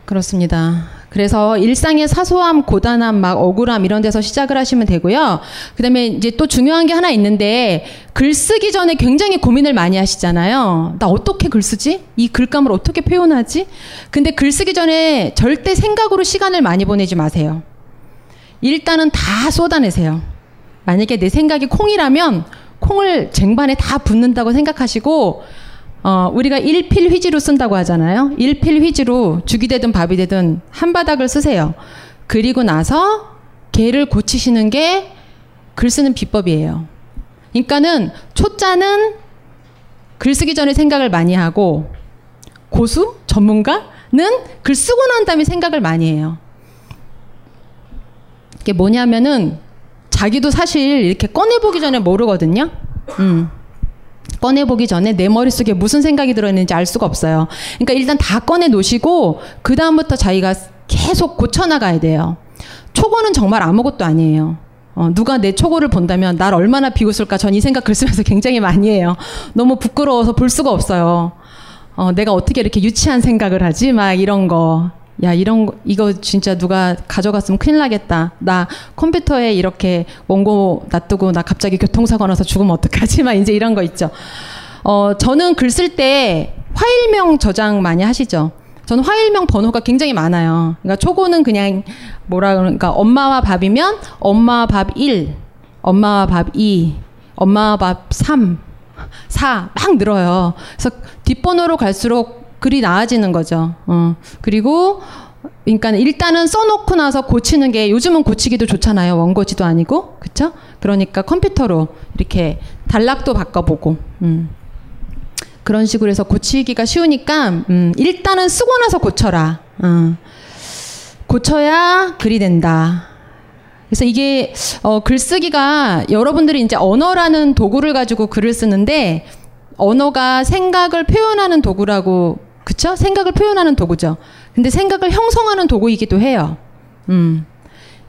그렇습니다. 그래서 일상의 사소함, 고단함, 막 억울함 이런 데서 시작을 하시면 되고요. 그다음에 이제 또 중요한 게 하나 있는데, 글 쓰기 전에 굉장히 고민을 많이 하시잖아요. 나 어떻게 글 쓰지? 이 글감을 어떻게 표현하지? 근데 글 쓰기 전에 절대 생각으로 시간을 많이 보내지 마세요. 일단은 다 쏟아내세요. 만약에 내 생각이 콩이라면 콩을 쟁반에 다 붓는다고 생각하시고, 어, 우리가 일필휘지로 쓴다고 하잖아요. 일필휘지로 죽이 되든 밥이 되든 한 바닥을 쓰세요. 그리고 나서 개를 고치시는 게 글 쓰는 비법이에요. 그러니까는 초짜는 글 쓰기 전에 생각을 많이 하고, 고수, 전문가는 글 쓰고 난 다음에 생각을 많이 해요. 이게 뭐냐면은 자기도 사실 이렇게 꺼내보기 전에 모르거든요. 음. 꺼내보기 전에 내 머릿속에 무슨 생각이 들어있는지 알 수가 없어요. 그러니까 일단 다 꺼내놓으시고 그 다음부터 자기가 계속 고쳐나가야 돼요. 초고는 정말 아무것도 아니에요. 어, 누가 내 초고를 본다면 날 얼마나 비웃을까, 전 이 생각 글 쓰면서 굉장히 많이 해요. 너무 부끄러워서 볼 수가 없어요. 어, 내가 어떻게 이렇게 유치한 생각을 하지? 막 이런 거. 야, 이런 거, 이거 진짜 누가 가져갔으면 큰일 나겠다. 나 컴퓨터에 이렇게 원고 놔두고 나 갑자기 교통사고 나서 죽으면 어떡하지? 막 이제 이런 거 있죠. 어, 저는 글 쓸 때 화일명 저장 많이 하시죠. 저는 화일명 번호가 굉장히 많아요. 그러니까 초고는 그냥 뭐라 그러니까 엄마와 밥이면 엄마와 밥 일, 엄마와 밥 이, 엄마와 밥 삼, 사 막 늘어요. 그래서 뒷번호로 갈수록 글이 나아지는 거죠. 어. 그리고 그러니까 일단은 써놓고 나서 고치는 게, 요즘은 고치기도 좋잖아요. 원고지도 아니고, 그렇죠? 그러니까 컴퓨터로 이렇게 단락도 바꿔보고, 음. 그런 식으로 해서 고치기가 쉬우니까 음. 일단은 쓰고 나서 고쳐라. 어. 고쳐야 글이 된다. 그래서 이게 어, 글쓰기가, 여러분들이 이제 언어라는 도구를 가지고 글을 쓰는데, 언어가 생각을 표현하는 도구라고, 그쵸? 생각을 표현하는 도구죠. 근데 생각을 형성하는 도구이기도 해요. 음.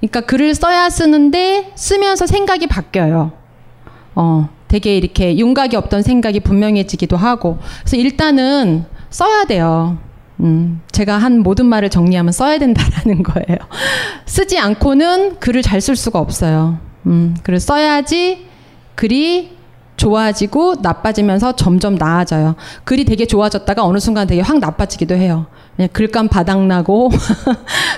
그러니까 글을 써야 쓰는데, 쓰면서 생각이 바뀌어요. 어, 되게 이렇게 윤곽이 없던 생각이 분명해지기도 하고. 그래서 일단은 써야 돼요. 음. 제가 한 모든 말을 정리하면 써야 된다라는 거예요. 쓰지 않고는 글을 잘 쓸 수가 없어요. 음, 그래서 써야지 글이 좋아지고 나빠지면서 점점 나아져요. 글이 되게 좋아졌다가 어느 순간 되게 확 나빠지기도 해요. 그냥 글감 바닥나고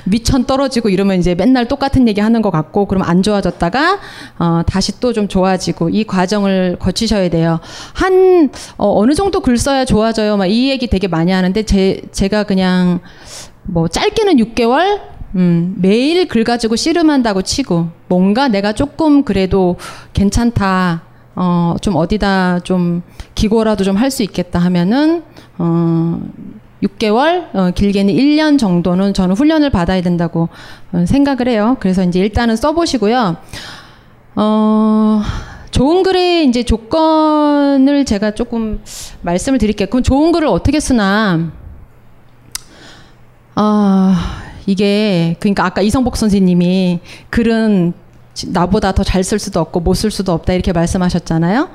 미천 떨어지고 이러면 이제 맨날 똑같은 얘기 하는 것 같고, 그러면 안 좋아졌다가 어, 다시 또 좀 좋아지고, 이 과정을 거치셔야 돼요. 한 어, 어느 정도 글 써야 좋아져요. 막 이 얘기 되게 많이 하는데, 제, 제가 그냥 뭐 짧게는 육 개월 음, 매일 글 가지고 씨름한다고 치고, 뭔가 내가 조금 그래도 괜찮다, 어, 좀 어디다 좀 기고라도 좀 할 수 있겠다 하면은, 어, 육 개월, 어, 길게는 일 년 정도는 저는 훈련을 받아야 된다고 생각을 해요. 그래서 이제 일단은 써보시고요. 어, 좋은 글의 이제 조건을 제가 조금 말씀을 드릴게요. 그럼 좋은 글을 어떻게 쓰나. 어, 이게, 그러니까 아까 이성복 선생님이 글은 나보다 더 잘 쓸 수도 없고 못 쓸 수도 없다 이렇게 말씀하셨잖아요.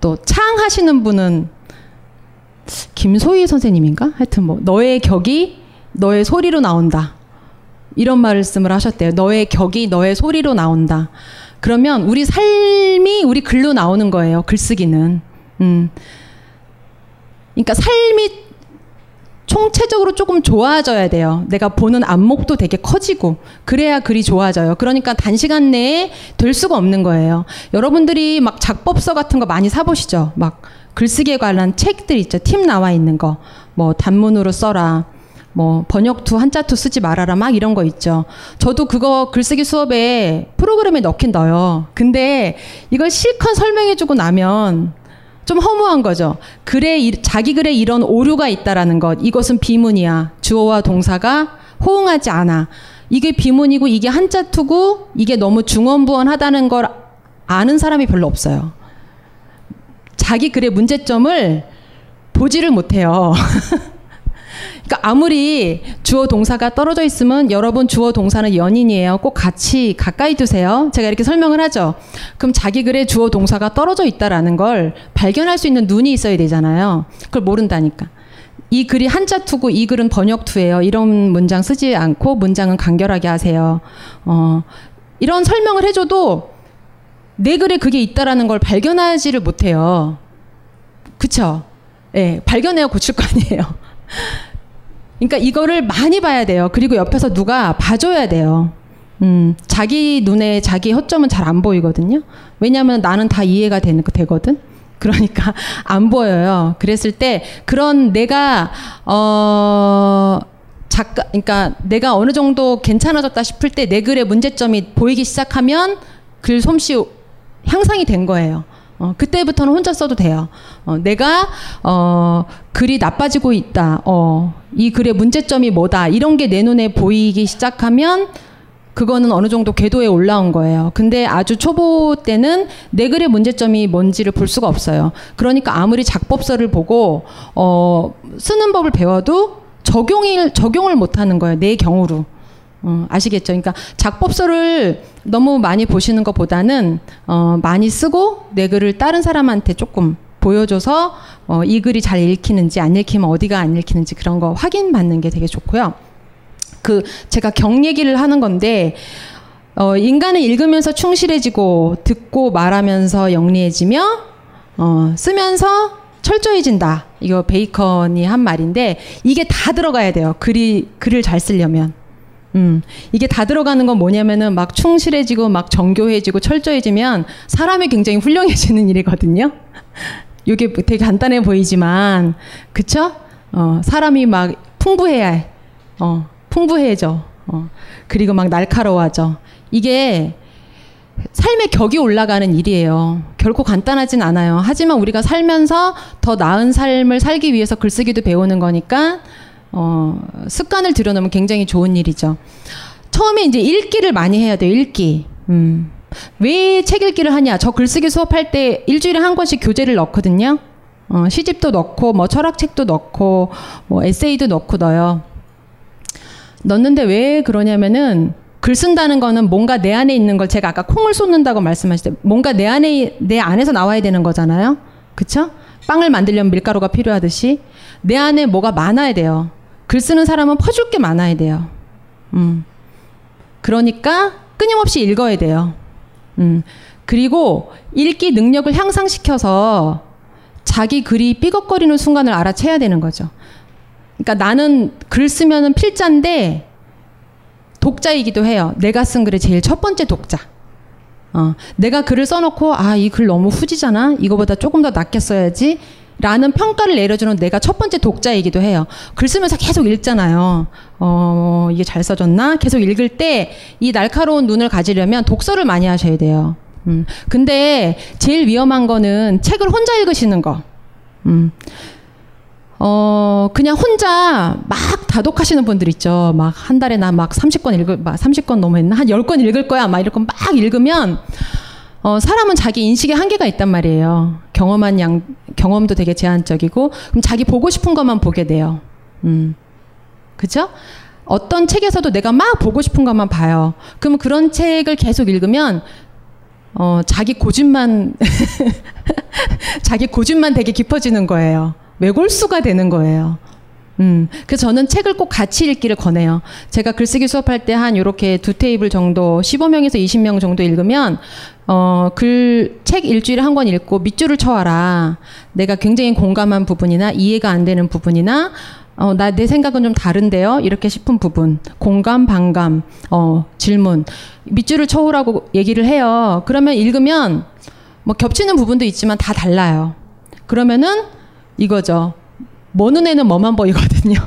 또 창 하시는 분은 김소희 선생님인가? 하여튼 뭐 너의 격이 너의 소리로 나온다 이런 말씀을 하셨대요. 너의 격이 너의 소리로 나온다. 그러면 우리 삶이 우리 글로 나오는 거예요. 글쓰기는. 음. 그러니까 삶이 총체적으로 조금 좋아져야 돼요. 내가 보는 안목도 되게 커지고, 그래야 글이 좋아져요. 그러니까 단시간 내에 될 수가 없는 거예요. 여러분들이 막 작법서 같은 거 많이 사보시죠. 막 글쓰기에 관한 책들 있죠. 팁 나와 있는 거. 뭐 단문으로 써라. 뭐 번역투 한자투 쓰지 말아라. 막 이런 거 있죠. 저도 그거 글쓰기 수업에 프로그램에 넣긴 넣어요. 근데 이걸 실컷 설명해주고 나면 좀 허무한 거죠. 글에, 자기 글에 이런 오류가 있다라는 것. 이것은 비문이야. 주어와 동사가 호응하지 않아. 이게 비문이고 이게 한자투고 이게 너무 중언부언하다는 걸 아는 사람이 별로 없어요. 자기 글의 문제점을 보지를 못해요. 그러니까 아무리 주어 동사가 떨어져 있으면, 여러분 주어 동사는 연인이에요. 꼭 같이 가까이 두세요. 제가 이렇게 설명을 하죠. 그럼 자기 글에 주어 동사가 떨어져 있다라는 걸 발견할 수 있는 눈이 있어야 되잖아요. 그걸 모른다니까. 이 글이 한자투고 이 글은 번역투예요. 이런 문장 쓰지 않고 문장은 간결하게 하세요. 어, 이런 설명을 해줘도 내 글에 그게 있다라는 걸 발견하지를 못해요. 그쵸? 예, 발견해야 고칠 거 아니에요. 그러니까 이거를 많이 봐야 돼요. 그리고 옆에서 누가 봐줘야 돼요. 음, 자기 눈에 자기 허점은 잘 안 보이거든요. 왜냐하면 나는 다 이해가 되는, 되거든. 그러니까 안 보여요. 그랬을 때 그런 내가 어, 작가, 그러니까 내가 어느 정도 괜찮아졌다 싶을 때 내 글의 문제점이 보이기 시작하면 글 솜씨 향상이 된 거예요. 어, 그때부터는 혼자 써도 돼요. 어, 내가 어, 글이 나빠지고 있다. 어, 이 글의 문제점이 뭐다. 이런 게 내 눈에 보이기 시작하면 그거는 어느 정도 궤도에 올라온 거예요. 근데 아주 초보 때는 내 글의 문제점이 뭔지를 볼 수가 없어요. 그러니까 아무리 작법서를 보고 어, 쓰는 법을 배워도 적용을, 적용을 못하는 거예요. 내 경우로. 어, 아시겠죠? 그러니까 작법서를 너무 많이 보시는 것보다는 어, 많이 쓰고 내 글을 다른 사람한테 조금 보여줘서 어, 이 글이 잘 읽히는지 안 읽히면 어디가 안 읽히는지 그런 거 확인받는 게 되게 좋고요. 그 제가 격 얘기를 하는 건데, 어, 인간은 읽으면서 충실해지고 듣고 말하면서 영리해지며 어, 쓰면서 철저해진다. 이거 베이컨이 한 말인데 이게 다 들어가야 돼요. 글이, 글을 잘 쓰려면. 음, 이게 다 들어가는 건 뭐냐면은 막 충실해지고 막 정교해지고 철저해지면 사람이 굉장히 훌륭해지는 일이거든요. 이게 되게 간단해 보이지만, 그쵸? 어, 사람이 막 풍부해야 해. 어, 풍부해져. 어, 그리고 막 날카로워져. 이게 삶의 격이 올라가는 일이에요. 결코 간단하진 않아요. 하지만 우리가 살면서 더 나은 삶을 살기 위해서 글쓰기도 배우는 거니까 어, 습관을 들여놓으면 굉장히 좋은 일이죠. 처음에 이제 읽기를 많이 해야 돼요. 읽기. 음. 왜 책 읽기를 하냐. 저 글쓰기 수업할 때 일주일에 한 권씩 교재를 넣거든요. 어, 시집도 넣고 뭐 철학책도 넣고 뭐 에세이도 넣고 넣어요. 넣는데 왜 그러냐면은, 글 쓴다는 거는 뭔가 내 안에 있는 걸, 제가 아까 콩을 쏟는다고 말씀하실 때 뭔가 내 안에, 내 안에서 나와야 되는 거잖아요. 그쵸? 빵을 만들려면 밀가루가 필요하듯이 내 안에 뭐가 많아야 돼요. 글 쓰는 사람은 퍼줄 게 많아야 돼요. 음. 그러니까 끊임없이 읽어야 돼요. 음. 그리고 읽기 능력을 향상시켜서 자기 글이 삐걱거리는 순간을 알아채야 되는 거죠. 그러니까 나는 글 쓰면은 필자인데 독자이기도 해요. 내가 쓴 글의 제일 첫 번째 독자. 어, 내가 글을 써놓고 아, 이 글 너무 후지잖아. 이거보다 조금 더 낫게 써야지. 라는 평가를 내려주는 내가 첫 번째 독자이기도 해요. 글 쓰면서 계속 읽잖아요. 어, 이게 잘 써졌나? 계속 읽을 때 이 날카로운 눈을 가지려면 독서를 많이 하셔야 돼요. 음. 근데 제일 위험한 거는 책을 혼자 읽으시는 거. 음. 어, 그냥 혼자 막 다독하시는 분들 있죠. 막 한 달에 나 막 삼십 권 읽을, 막 삼십 권 너무 했나? 한 열 권 읽을 거야. 막 이렇게 막 읽으면 어, 사람은 자기 인식에 한계가 있단 말이에요. 경험한 양, 경험도 되게 제한적이고, 그럼 자기 보고 싶은 것만 보게 돼요. 음. 그죠? 어떤 책에서도 내가 막 보고 싶은 것만 봐요. 그럼 그런 책을 계속 읽으면, 어, 자기 고집만, 자기 고집만 되게 깊어지는 거예요. 외골수가 되는 거예요. 음. 그래서 저는 책을 꼭 같이 읽기를 권해요. 제가 글쓰기 수업할 때 한 요렇게 두 테이블 정도, 십오 명에서 이십 명 정도 읽으면, 어, 글, 책 일주일에 한 권 읽고 밑줄을 쳐와라. 내가 굉장히 공감한 부분이나 이해가 안 되는 부분이나, 어, 나, 내 생각은 좀 다른데요? 이렇게 싶은 부분. 공감, 반감, 어, 질문. 밑줄을 쳐오라고 얘기를 해요. 그러면 읽으면, 뭐 겹치는 부분도 있지만 다 달라요. 그러면은 이거죠. 뭐 눈에는 뭐만 보이거든요.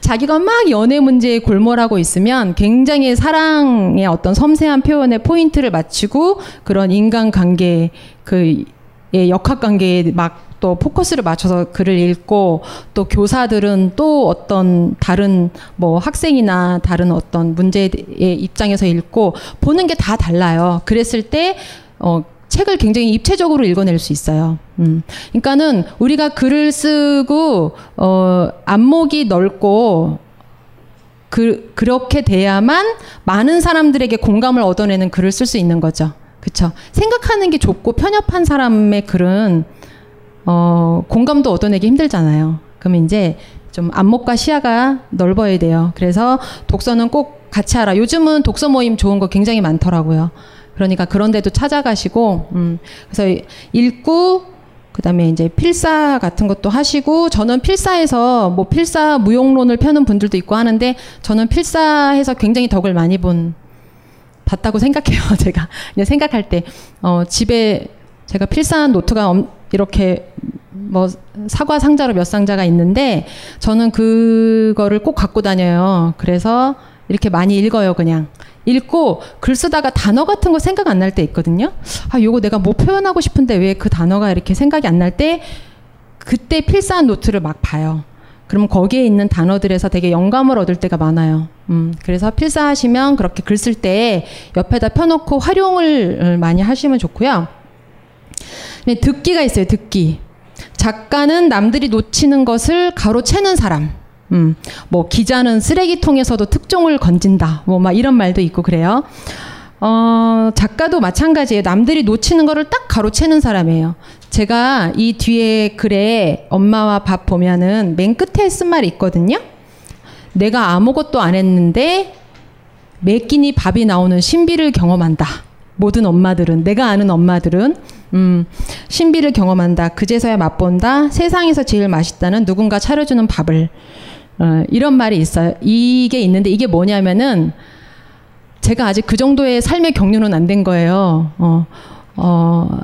자기가 막 연애 문제에 골몰하고 있으면 굉장히 사랑의 어떤 섬세한 표현에 포인트를 맞추고 그런 인간관계, 그 역학관계에 막 또 포커스를 맞춰서 글을 읽고, 또 교사들은 또 어떤 다른 뭐 학생이나 다른 어떤 문제의 입장에서 읽고 보는 게 다 달라요. 그랬을 때 어, 책을 굉장히 입체적으로 읽어낼 수 있어요. 음. 그러니까는 우리가 글을 쓰고 어, 안목이 넓고 그, 그렇게 돼야만 많은 사람들에게 공감을 얻어내는 글을 쓸 수 있는 거죠. 그렇죠? 생각하는 게 좁고 편협한 사람의 글은 어, 공감도 얻어내기 힘들잖아요. 그러면 이제 좀 안목과 시야가 넓어야 돼요. 그래서 독서는 꼭 같이 하라. 요즘은 독서 모임 좋은 거 굉장히 많더라고요. 그러니까 그런 데도 찾아가시고, 음, 그래서 읽고, 그 다음에 이제 필사 같은 것도 하시고, 저는 필사에서 뭐 필사 무용론을 펴는 분들도 있고 하는데, 저는 필사에서 굉장히 덕을 많이 본, 봤다고 생각해요, 제가. 그냥 생각할 때. 어, 집에 제가 필사한 노트가 엄, 이렇게 뭐 사과 상자로 몇 상자가 있는데, 저는 그거를 꼭 갖고 다녀요. 그래서 이렇게 많이 읽어요, 그냥. 읽고 글 쓰다가 단어 같은 거 생각 안 날 때 있거든요. 아, 요거 내가 뭐 표현하고 싶은데 왜 그 단어가 이렇게 생각이 안 날 때, 그때 필사한 노트를 막 봐요. 그럼 거기에 있는 단어들에서 되게 영감을 얻을 때가 많아요. 음, 그래서 필사하시면 그렇게 글 쓸 때 옆에다 펴놓고 활용을 많이 하시면 좋고요. 듣기가 있어요, 듣기. 작가는 남들이 놓치는 것을 가로채는 사람. 음, 뭐, 기자는 쓰레기통에서도 특종을 건진다. 뭐, 막 이런 말도 있고 그래요. 어, 작가도 마찬가지예요. 남들이 놓치는 거를 딱 가로채는 사람이에요. 제가 이 뒤에 글에 엄마와 밥 보면은 맨 끝에 쓴 말이 있거든요. 내가 아무것도 안 했는데 매 끼니 밥이 나오는 신비를 경험한다. 모든 엄마들은, 내가 아는 엄마들은, 음, 신비를 경험한다. 그제서야 맛본다. 세상에서 제일 맛있다는 누군가 차려주는 밥을. 어, 이런 말이 있어요. 이게 있는데 이게 뭐냐면은 제가 아직 그 정도의 삶의 경륜은 안 된 거예요. 어, 어,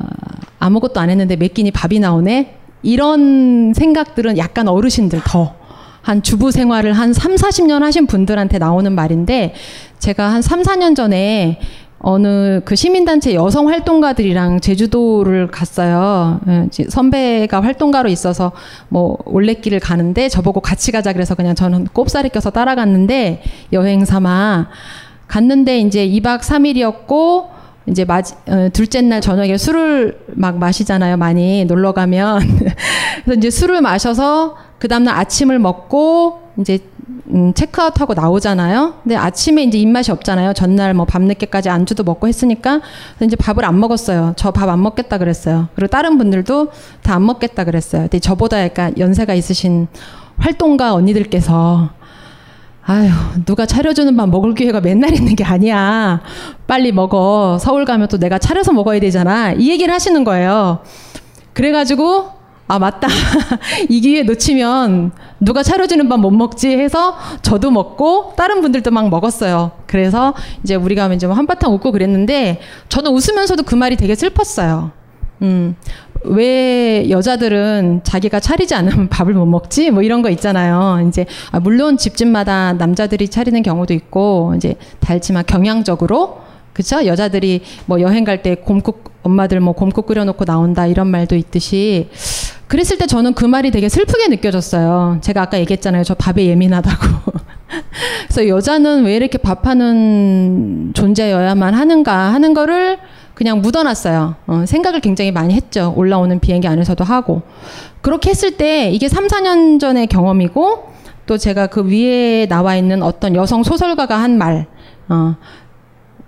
아무것도 안 했는데 몇 끼니 밥이 나오네. 이런 생각들은 약간 어르신들 더 한 주부 생활을 한 삼, 사십 년 하신 분들한테 나오는 말인데, 제가 한 삼, 사 년 전에 어느 그 시민단체 여성 활동가들이랑 제주도를 갔어요. 선배가 활동가로 있어서 뭐 올레길을 가는데 저보고 같이 가자 그래서 그냥 저는 꼽사리 껴서 따라갔는데, 여행 삼아 갔는데 이제 이 박 삼 일이었고 이제 마지, 둘째 날 저녁에 술을 막 마시잖아요. 많이 놀러 가면. 그래서 이제 술을 마셔서 그 다음날 아침을 먹고 이제 음, 체크아웃하고 나오잖아요. 근데 아침에 이제 입맛이 없잖아요. 전날 뭐 밤늦게까지 안주도 먹고 했으니까. 그래서 이제 밥을 안 먹었어요. 저 밥 안 먹겠다 그랬어요. 그리고 다른 분들도 다 안 먹겠다 그랬어요. 근데 저보다 약간 연세가 있으신 활동가 언니들께서 아휴, 누가 차려주는 밥 먹을 기회가 맨날 있는 게 아니야. 빨리 먹어. 서울 가면 또 내가 차려서 먹어야 되잖아. 이 얘기를 하시는 거예요. 그래가지고 아 맞다. 이 기회 놓치면 누가 차려주는 밥 못 먹지 해서 저도 먹고 다른 분들도 막 먹었어요. 그래서 이제 우리가 이제 한바탕 웃고 그랬는데 저는 웃으면서도 그 말이 되게 슬펐어요. 음, 왜 여자들은 자기가 차리지 않으면 밥을 못 먹지? 뭐 이런 거 있잖아요. 이제 아, 물론 집집마다 남자들이 차리는 경우도 있고 이제 달지만 경향적으로 그렇죠? 여자들이 뭐 여행 갈 때 곰국 엄마들 뭐 곰국 끓여놓고 나온다 이런 말도 있듯이 그랬을 때 저는 그 말이 되게 슬프게 느껴졌어요. 제가 아까 얘기했잖아요. 저 밥에 예민하다고. 그래서 여자는 왜 이렇게 밥하는 존재여야만 하는가 하는 거를 그냥 묻어놨어요. 어, 생각을 굉장히 많이 했죠. 올라오는 비행기 안에서도 하고. 그렇게 했을 때 이게 삼, 사 년 전의 경험이고 또 제가 그 위에 나와 있는 어떤 여성 소설가가 한 말. 어,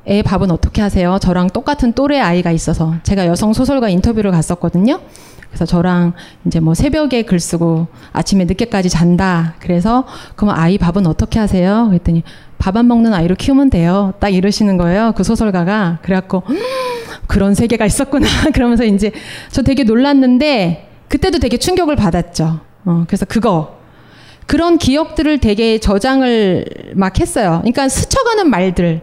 애 밥은 어떻게 하세요? 저랑 똑같은 또래 아이가 있어서 제가 여성 소설가 인터뷰를 갔었거든요. 그래서 저랑 이제 뭐 새벽에 글 쓰고 아침에 늦게까지 잔다. 그래서 그럼 아이 밥은 어떻게 하세요? 그랬더니 밥 안 먹는 아이로 키우면 돼요. 딱 이러시는 거예요. 그 소설가가. 그래갖고 음, 그런 세계가 있었구나. 그러면서 이제 저 되게 놀랐는데 그때도 되게 충격을 받았죠. 어, 그래서 그거. 그런 기억들을 되게 저장을 막 했어요. 그러니까 스쳐가는 말들.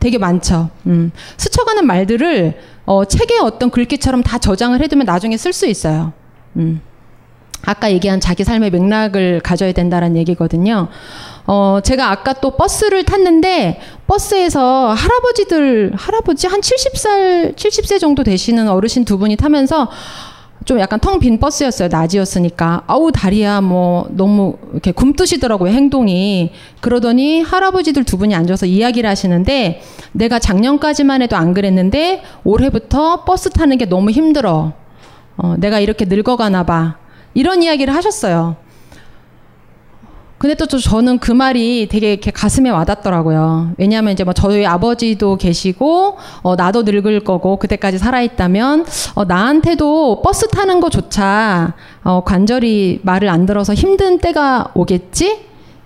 되게 많죠. 음. 스쳐가는 말들을 어, 책의 어떤 글귀처럼 다 저장을 해두면 나중에 쓸 수 있어요. 음. 아까 얘기한 자기 삶의 맥락을 가져야 된다는 얘기거든요. 어, 제가 아까 또 버스를 탔는데 버스에서 할아버지들, 할아버지 한 칠십 살, 칠십 세 정도 되시는 어르신 두 분이 타면서 좀 약간 텅 빈 버스였어요. 낮이었으니까. 아우 다리야 뭐 너무 이렇게 굼뜨시더라고요. 행동이. 그러더니 할아버지들 두 분이 앉아서 이야기를 하시는데 내가 작년까지만 해도 안 그랬는데 올해부터 버스 타는 게 너무 힘들어. 어, 내가 이렇게 늙어가나 봐. 이런 이야기를 하셨어요. 근데 또 저는 그 말이 되게 이렇게 가슴에 와닿더라고요. 왜냐하면 이제 뭐 저희 아버지도 계시고, 어, 나도 늙을 거고, 그때까지 살아있다면, 어, 나한테도 버스 타는 거조차, 어, 관절이 말을 안 들어서 힘든 때가 오겠지?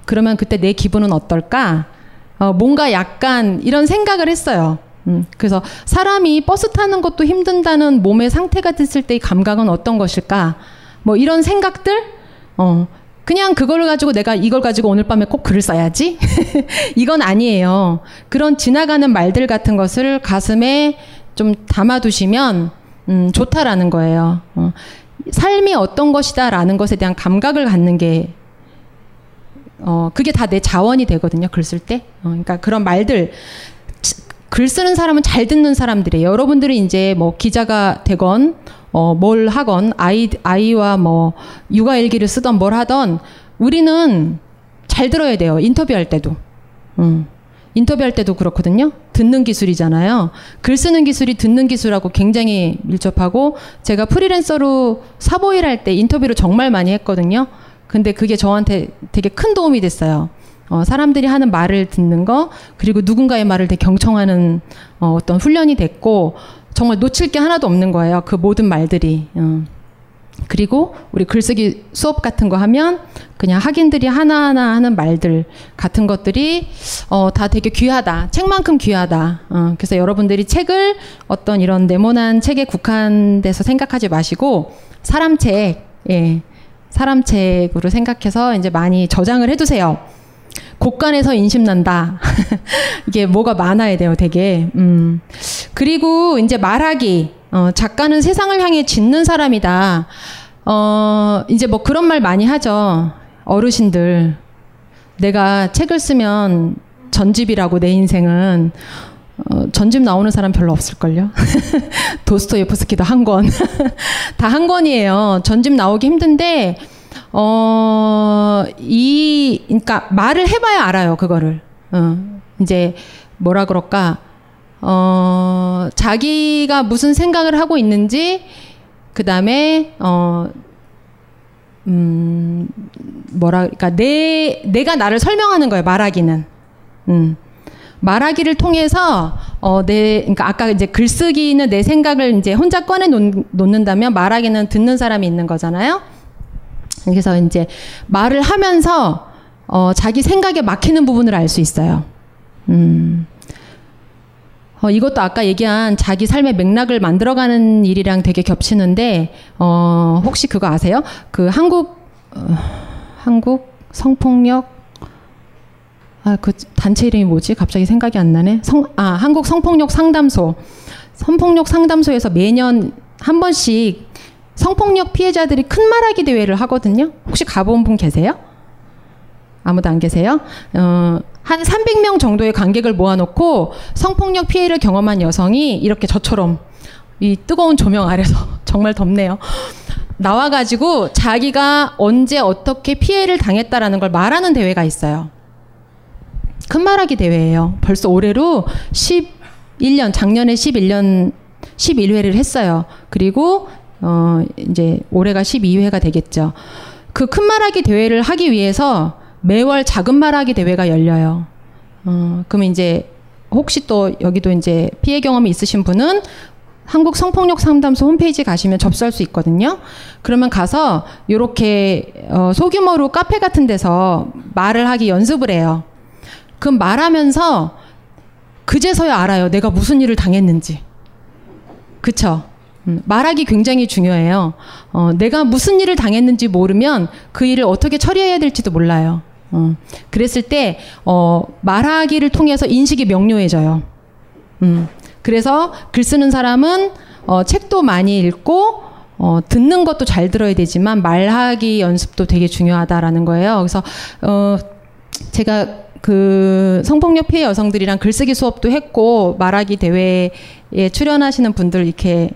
그러면 그때 내 기분은 어떨까? 어, 뭔가 약간 이런 생각을 했어요. 음, 그래서 사람이 버스 타는 것도 힘든다는 몸의 상태가 됐을 때의 감각은 어떤 것일까? 뭐 이런 생각들? 어. 그냥 그걸 가지고 내가 이걸 가지고 오늘 밤에 꼭 글을 써야지? 이건 아니에요. 그런 지나가는 말들 같은 것을 가슴에 좀 담아두시면 음, 좋다라는 거예요. 어. 삶이 어떤 것이다라는 것에 대한 감각을 갖는 게 어, 그게 다 내 자원이 되거든요. 글 쓸 때. 어, 그러니까 그런 말들. 글 쓰는 사람은 잘 듣는 사람들이에요. 여러분들이 이제 뭐 기자가 되건 어, 뭘 하건, 아이, 아이와 뭐, 육아 일기를 쓰던 뭘 하던, 우리는 잘 들어야 돼요. 인터뷰할 때도. 음. 인터뷰할 때도 그렇거든요. 듣는 기술이잖아요. 글 쓰는 기술이 듣는 기술하고 굉장히 밀접하고, 제가 프리랜서로 사보일 할 때 인터뷰를 정말 많이 했거든요. 근데 그게 저한테 되게 큰 도움이 됐어요. 어, 사람들이 하는 말을 듣는 거, 그리고 누군가의 말을 되게 경청하는 어, 어떤 훈련이 됐고, 정말 놓칠 게 하나도 없는 거예요. 그 모든 말들이. 음. 그리고 우리 글쓰기 수업 같은 거 하면 그냥 학인들이 하나하나 하는 말들 같은 것들이 어, 다 되게 귀하다. 책만큼 귀하다. 어, 그래서 여러분들이 책을 어떤 이런 네모난 책에 국한돼서 생각하지 마시고 사람 책, 예, 사람 책으로 생각해서 이제 많이 저장을 해두세요. 곳간에서 인심난다. 이게 뭐가 많아야 돼요, 되게. 음. 그리고 이제 말하기. 어, 작가는 세상을 향해 짓는 사람이다. 어, 이제 뭐 그런 말 많이 하죠. 어르신들. 내가 책을 쓰면 전집이라고 내 인생은. 어, 전집 나오는 사람 별로 없을걸요? 도스토옙스키도 한 권. 다 한 권이에요. 전집 나오기 힘든데, 어, 이, 그러니까 말을 해봐야 알아요, 그거를. 어, 이제 뭐라 그럴까? 어, 자기가 무슨 생각을 하고 있는지, 그 다음에, 어, 음, 뭐라, 그러니까 내, 내가 나를 설명하는 거예요, 말하기는. 음. 말하기를 통해서, 어, 내, 그러니까 아까 이제 글쓰기는 내 생각을 이제 혼자 꺼내 놓, 놓는다면 말하기는 듣는 사람이 있는 거잖아요? 그래서 이제 말을 하면서 어, 자기 생각에 막히는 부분을 알 수 있어요. 음. 어, 이것도 아까 얘기한 자기 삶의 맥락을 만들어가는 일이랑 되게 겹치는데, 어, 혹시 그거 아세요? 그 한국, 어, 한국 성폭력, 아, 그 단체 이름이 뭐지? 갑자기 생각이 안 나네. 성, 아, 한국 성폭력 상담소. 성폭력 상담소에서 매년 한 번씩 성폭력 피해자들이 큰 말하기 대회를 하거든요. 혹시 가본 분 계세요? 아무도 안 계세요? 어, 한 삼백 명 정도의 관객을 모아놓고 성폭력 피해를 경험한 여성이 이렇게 저처럼 이 뜨거운 조명 아래서 정말 덥네요. 나와가지고 자기가 언제 어떻게 피해를 당했다라는 걸 말하는 대회가 있어요. 큰 말하기 대회예요. 벌써 올해로 십일 년, 작년에 십일 년, 십일 회를 했어요. 그리고 어, 이제 올해가 십이 회가 되겠죠. 그 큰 말하기 대회를 하기 위해서 매월 작은 말하기 대회가 열려요. 어, 그럼 이제 혹시 또 여기도 이제 피해 경험이 있으신 분은 한국 성폭력 상담소 홈페이지 가시면 접수할 수 있거든요. 그러면 가서 이렇게 어, 소규모로 카페 같은 데서 말을 하기 연습을 해요. 그럼 말하면서 그제서야 알아요. 내가 무슨 일을 당했는지. 그쵸? 음, 말하기 굉장히 중요해요. 어, 내가 무슨 일을 당했는지 모르면 그 일을 어떻게 처리해야 될지도 몰라요. 어, 그랬을 때 어, 말하기를 통해서 인식이 명료해져요. 음, 그래서 글 쓰는 사람은 어, 책도 많이 읽고 어, 듣는 것도 잘 들어야 되지만 말하기 연습도 되게 중요하다라는 거예요. 그래서 어, 제가 그 성폭력 피해 여성들이랑 글쓰기 수업도 했고 말하기 대회에 출연하시는 분들 이렇게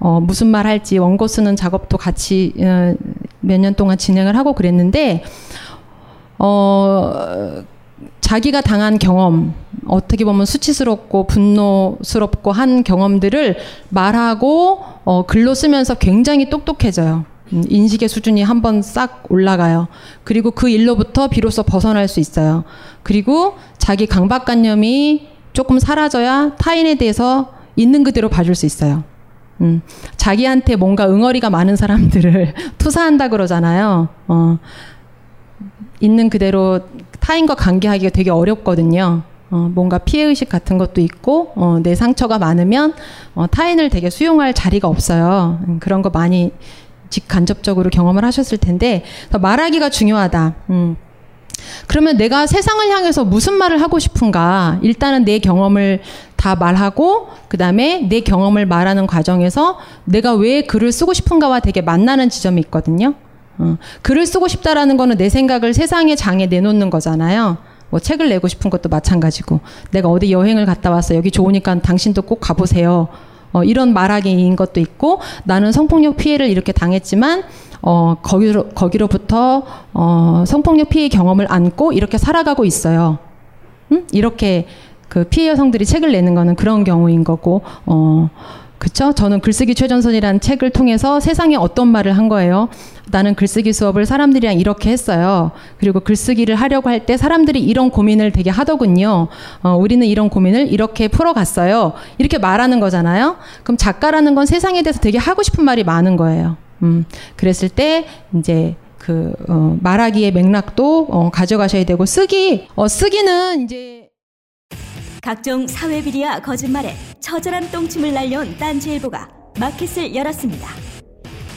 어, 무슨 말 할지 원고 쓰는 작업도 같이 어, 몇 년 동안 진행을 하고 그랬는데 어, 자기가 당한 경험, 어떻게 보면 수치스럽고 분노스럽고 한 경험들을 말하고 어, 글로 쓰면서 굉장히 똑똑해져요. 인식의 수준이 한번 싹 올라가요. 그리고 그 일로부터 비로소 벗어날 수 있어요. 그리고 자기 강박관념이 조금 사라져야 타인에 대해서 있는 그대로 봐줄 수 있어요. 음, 자기한테 뭔가 응어리가 많은 사람들을 투사한다 그러잖아요. 어, 있는 그대로 타인과 관계하기가 되게 어렵거든요. 어, 뭔가 피해의식 같은 것도 있고 어, 내 상처가 많으면 어, 타인을 되게 수용할 자리가 없어요. 음, 그런 거 많이 직간접적으로 경험을 하셨을 텐데 말하기가 중요하다. 음. 그러면 내가 세상을 향해서 무슨 말을 하고 싶은가? 일단은 내 경험을 다 말하고 그 다음에 내 경험을 말하는 과정에서 내가 왜 글을 쓰고 싶은가와 되게 만나는 지점이 있거든요. 어. 글을 쓰고 싶다라는 거는 내 생각을 세상의 장에 내놓는 거잖아요. 뭐 책을 내고 싶은 것도 마찬가지고 내가 어디 여행을 갔다 왔어. 여기 좋으니까 당신도 꼭 가보세요. 어, 이런 말하기인 것도 있고 나는 성폭력 피해를 이렇게 당했지만 어, 거기로, 거기로부터 어, 성폭력 피해 경험을 안고 이렇게 살아가고 있어요. 응? 이렇게 그 피해 여성들이 책을 내는 거는 그런 경우인 거고 어, 그쵸? 저는 글쓰기 최전선이라는 책을 통해서 세상에 어떤 말을 한 거예요. 나는 글쓰기 수업을 사람들이랑 이렇게 했어요. 그리고 글쓰기를 하려고 할 때 사람들이 이런 고민을 되게 하더군요. 어, 우리는 이런 고민을 이렇게 풀어갔어요. 이렇게 말하는 거잖아요. 그럼 작가라는 건 세상에 대해서 되게 하고 싶은 말이 많은 거예요. 음, 그랬을 때 이제 그 어, 말하기의 맥락도 어, 가져가셔야 되고 쓰기 어, 쓰기는 이제 각종 사회 비리와 거짓말에 처절한 똥침을 날려온 딴지일보가 마켓을 열었습니다.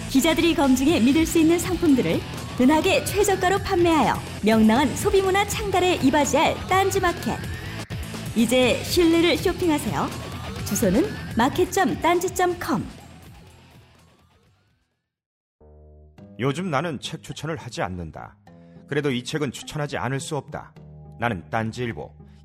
기자들이 검증해 믿을 수 있는 상품들을 은하계 최저가로 판매하여 명랑한 소비문화 창달에 이바지할 딴지마켓. 이제 신뢰를 쇼핑하세요. 주소는 마켓 점 딴지 점 컴. 요즘 나는 책 추천을 하지 않는다. 그래도 이 책은 추천하지 않을 수 없다. 나는 딴지일보,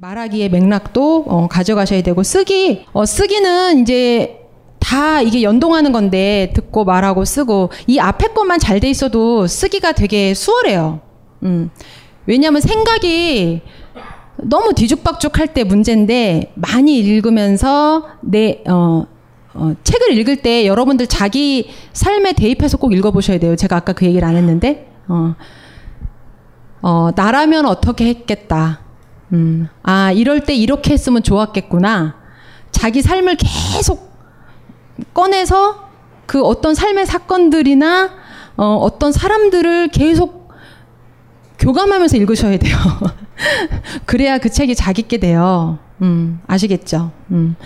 말하기의 맥락도 어, 가져가셔야 되고, 쓰기 어, 쓰기는 이제 다 이게 연동하는 건데, 듣고 말하고 쓰고, 이 앞에 것만 잘 돼 있어도 쓰기가 되게 수월해요. 음. 왜냐하면 생각이 너무 뒤죽박죽할 때 문제인데, 많이 읽으면서 내 어, 어, 책을 읽을 때 여러분들 자기 삶에 대입해서 꼭 읽어보셔야 돼요. 제가 아까 그 얘기를 안 했는데 어, 어, 나라면 어떻게 했겠다. 음, 아, 이럴 때 이렇게 했으면 좋았겠구나. 자기 삶을 계속 꺼내서 그 어떤 삶의 사건들이나 어, 어떤 사람들을 계속 교감하면서 읽으셔야 돼요. 그래야 그 책이 자기께 돼요. 음, 아시겠죠? 음.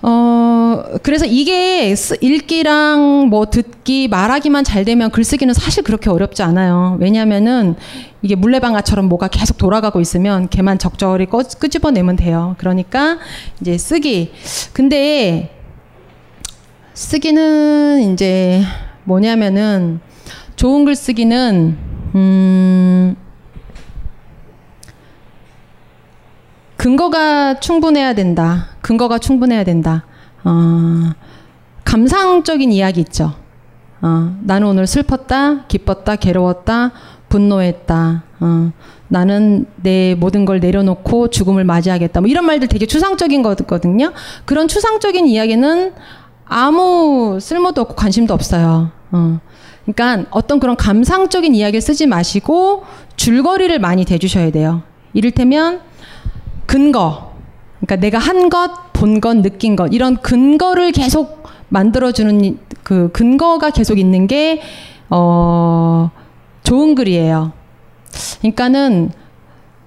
어, 그래서 이게 읽기랑 뭐 듣기, 말하기만 잘 되면 글쓰기는 사실 그렇게 어렵지 않아요. 왜냐면은 이게 물레방아처럼 뭐가 계속 돌아가고 있으면 걔만 적절히 꺼, 끄집어내면 돼요. 그러니까 이제 쓰기. 근데 쓰기는 이제 뭐냐면은, 좋은 글쓰기는, 음, 근거가 충분해야 된다. 근거가 충분해야 된다. 어, 감상적인 이야기 있죠. 어, 나는 오늘 슬펐다, 기뻤다, 괴로웠다, 분노했다. 어, 나는 내 모든 걸 내려놓고 죽음을 맞이하겠다. 뭐 이런 말들 되게 추상적인 거거든요. 그런 추상적인 이야기는 아무 쓸모도 없고 관심도 없어요. 어. 그러니까 어떤 그런 감상적인 이야기를 쓰지 마시고 줄거리를 많이 대주셔야 돼요. 이를테면 근거, 그러니까 내가 한 것, 본 것, 느낀 것, 이런 근거를 계속 만들어주는, 그 근거가 계속 있는 게 어, 좋은 글이에요. 그러니까는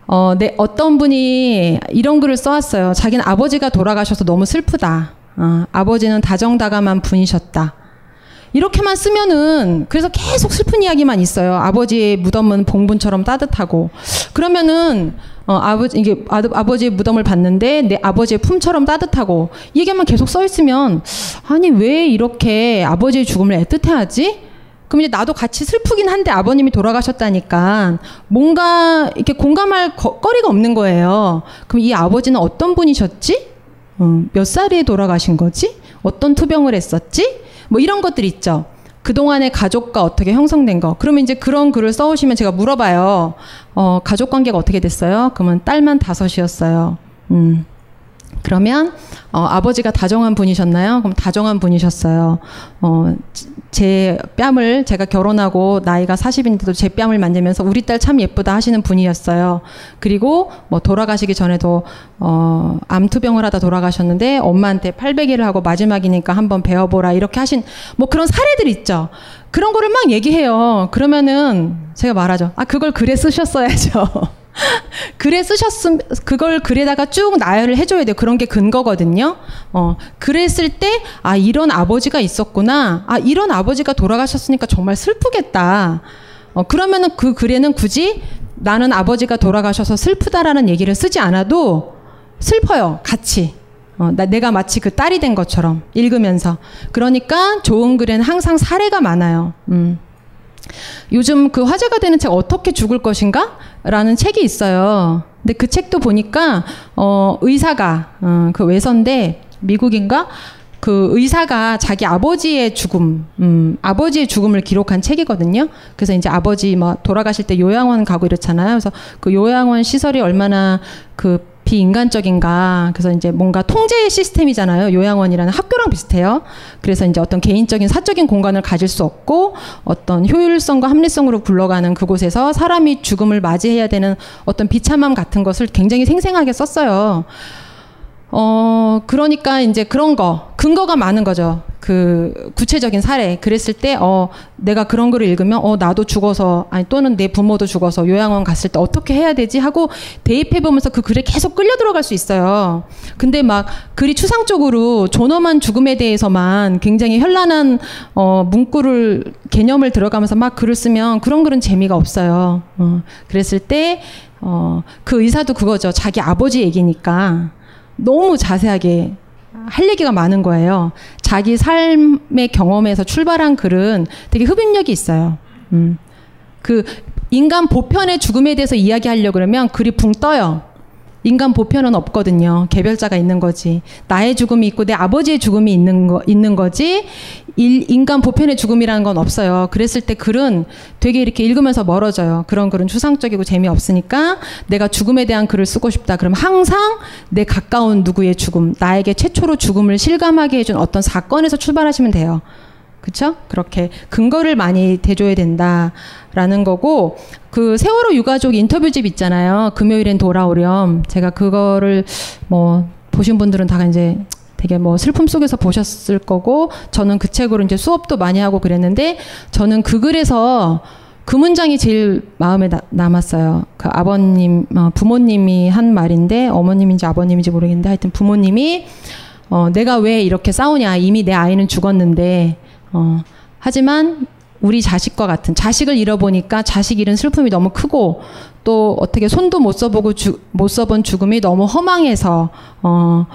어, 내, 어떤 분이 이런 글을 써왔어요. 자기는 아버지가 돌아가셔서 너무 슬프다. 어, 아버지는 다정다감한 분이셨다. 이렇게만 쓰면은, 그래서 계속 슬픈 이야기만 있어요. 아버지의 무덤은 봉분처럼 따뜻하고. 그러면은 어, 아버지 이게 아, 아버지의 무덤을 봤는데 내 아버지의 품처럼 따뜻하고, 얘기만 계속 써 있으면, 아니 왜 이렇게 아버지의 죽음을 애틋해하지? 그럼 이제 나도 같이 슬프긴 한데 아버님이 돌아가셨다니까 뭔가 이렇게 공감할 거, 거리가 없는 거예요. 그럼 이 아버지는 어떤 분이셨지? 음, 몇 살에 돌아가신 거지? 어떤 투병을 했었지? 뭐 이런 것들 있죠. 그동안의 가족과 어떻게 형성된 거. 그러면 이제 그런 글을 써오시면 제가 물어봐요. 어, 가족 관계가 어떻게 됐어요? 그러면 딸만 다섯이었어요. 음. 그러면 어, 아버지가 다정한 분이셨나요? 그럼 다정한 분이셨어요. 어, 제 뺨을, 제가 결혼하고 나이가 마흔인데도 제 뺨을 만지면서 우리 딸 참 예쁘다 하시는 분이었어요. 그리고 뭐 돌아가시기 전에도 어, 암투병을 하다 돌아가셨는데 엄마한테 팔베개를 하고 마지막이니까 한번 배워보라 이렇게 하신, 뭐 그런 사례들 있죠. 그런 거를 막 얘기해요. 그러면은 제가 말하죠. 아, 그걸 글에 쓰셨어야죠. 글에 쓰셨음, 그걸 글에다가 쭉 나열을 해줘야 돼요. 그런 게 근거거든요. 어, 글에 쓸 때, 아, 이런 아버지가 있었구나. 아, 이런 아버지가 돌아가셨으니까 정말 슬프겠다. 어, 그러면은 그 글에는 굳이 나는 아버지가 돌아가셔서 슬프다라는 얘기를 쓰지 않아도 슬퍼요. 같이. 어, 나, 내가 마치 그 딸이 된 것처럼 읽으면서. 그러니까 좋은 글에는 항상 사례가 많아요. 음. 요즘 그 화제가 되는 책, 어떻게 죽을 것인가? 라는 책이 있어요. 근데 그 책도 보니까, 어, 의사가, 어, 그 외서인데, 미국인가? 그 의사가 자기 아버지의 죽음, 음, 아버지의 죽음을 기록한 책이거든요. 그래서 이제 아버지 뭐 돌아가실 때 요양원 가고 이렇잖아요. 그래서 그 요양원 시설이 얼마나 그 비인간적인가. 그래서 이제 뭔가 통제 시스템이잖아요. 요양원이라는 학교랑 비슷해요. 그래서 이제 어떤 개인적인 사적인 공간을 가질 수 없고, 어떤 효율성과 합리성으로 굴러가는 그곳에서 사람이 죽음을 맞이해야 되는 어떤 비참함 같은 것을 굉장히 생생하게 썼어요. 어, 그러니까 이제 그런 거, 근거가 많은 거죠. 그 구체적인 사례. 그랬을 때 어, 내가 그런 글을 읽으면 어, 나도 죽어서, 아니 또는 내 부모도 죽어서 요양원 갔을 때 어떻게 해야 되지 하고 대입해 보면서 그 글에 계속 끌려 들어갈 수 있어요. 근데 막 글이 추상적으로 존엄한 죽음에 대해서만 굉장히 현란한 어, 문구를, 개념을 들어가면서 막 글을 쓰면 그런 글은 재미가 없어요. 어, 그랬을 때 어, 그 의사도 그거죠. 자기 아버지 얘기니까 너무 자세하게 할 얘기가 많은 거예요. 자기 삶의 경험에서 출발한 글은 되게 흡입력이 있어요. 음. 그 인간 보편의 죽음에 대해서 이야기하려고 그러면 글이 붕 떠요. 인간 보편은 없거든요. 개별자가 있는 거지. 나의 죽음이 있고 내 아버지의 죽음이 있는, 거, 있는 거지 일, 인간 보편의 죽음이라는 건 없어요. 그랬을 때 글은 되게 이렇게 읽으면서 멀어져요. 그런 글은 추상적이고 재미없으니까 내가 죽음에 대한 글을 쓰고 싶다. 그럼 항상 내 가까운 누구의 죽음, 나에게 최초로 죽음을 실감하게 해준 어떤 사건에서 출발하시면 돼요. 그렇죠? 그렇게 근거를 많이 대줘야 된다라는 거고, 그 세월호 유가족 인터뷰집 있잖아요. 금요일엔 돌아오렴. 제가 그거를 뭐 보신 분들은 다 이제 되게 뭐 슬픔 속에서 보셨을 거고, 저는 그 책으로 이제 수업도 많이 하고 그랬는데, 저는 그 글에서 그 문장이 제일 마음에 나, 남았어요. 그 아버님, 어, 부모님이 한 말인데, 어머님인지 아버님인지 모르겠는데, 하여튼 부모님이 어, 내가 왜 이렇게 싸우냐. 이미 내 아이는 죽었는데, 어, 하지만 우리 자식과 같은, 자식을 잃어보니까 자식 잃은 슬픔이 너무 크고, 또 어떻게 손도 못 써보고 주, 못 써본 죽음이 너무 허망해서 어,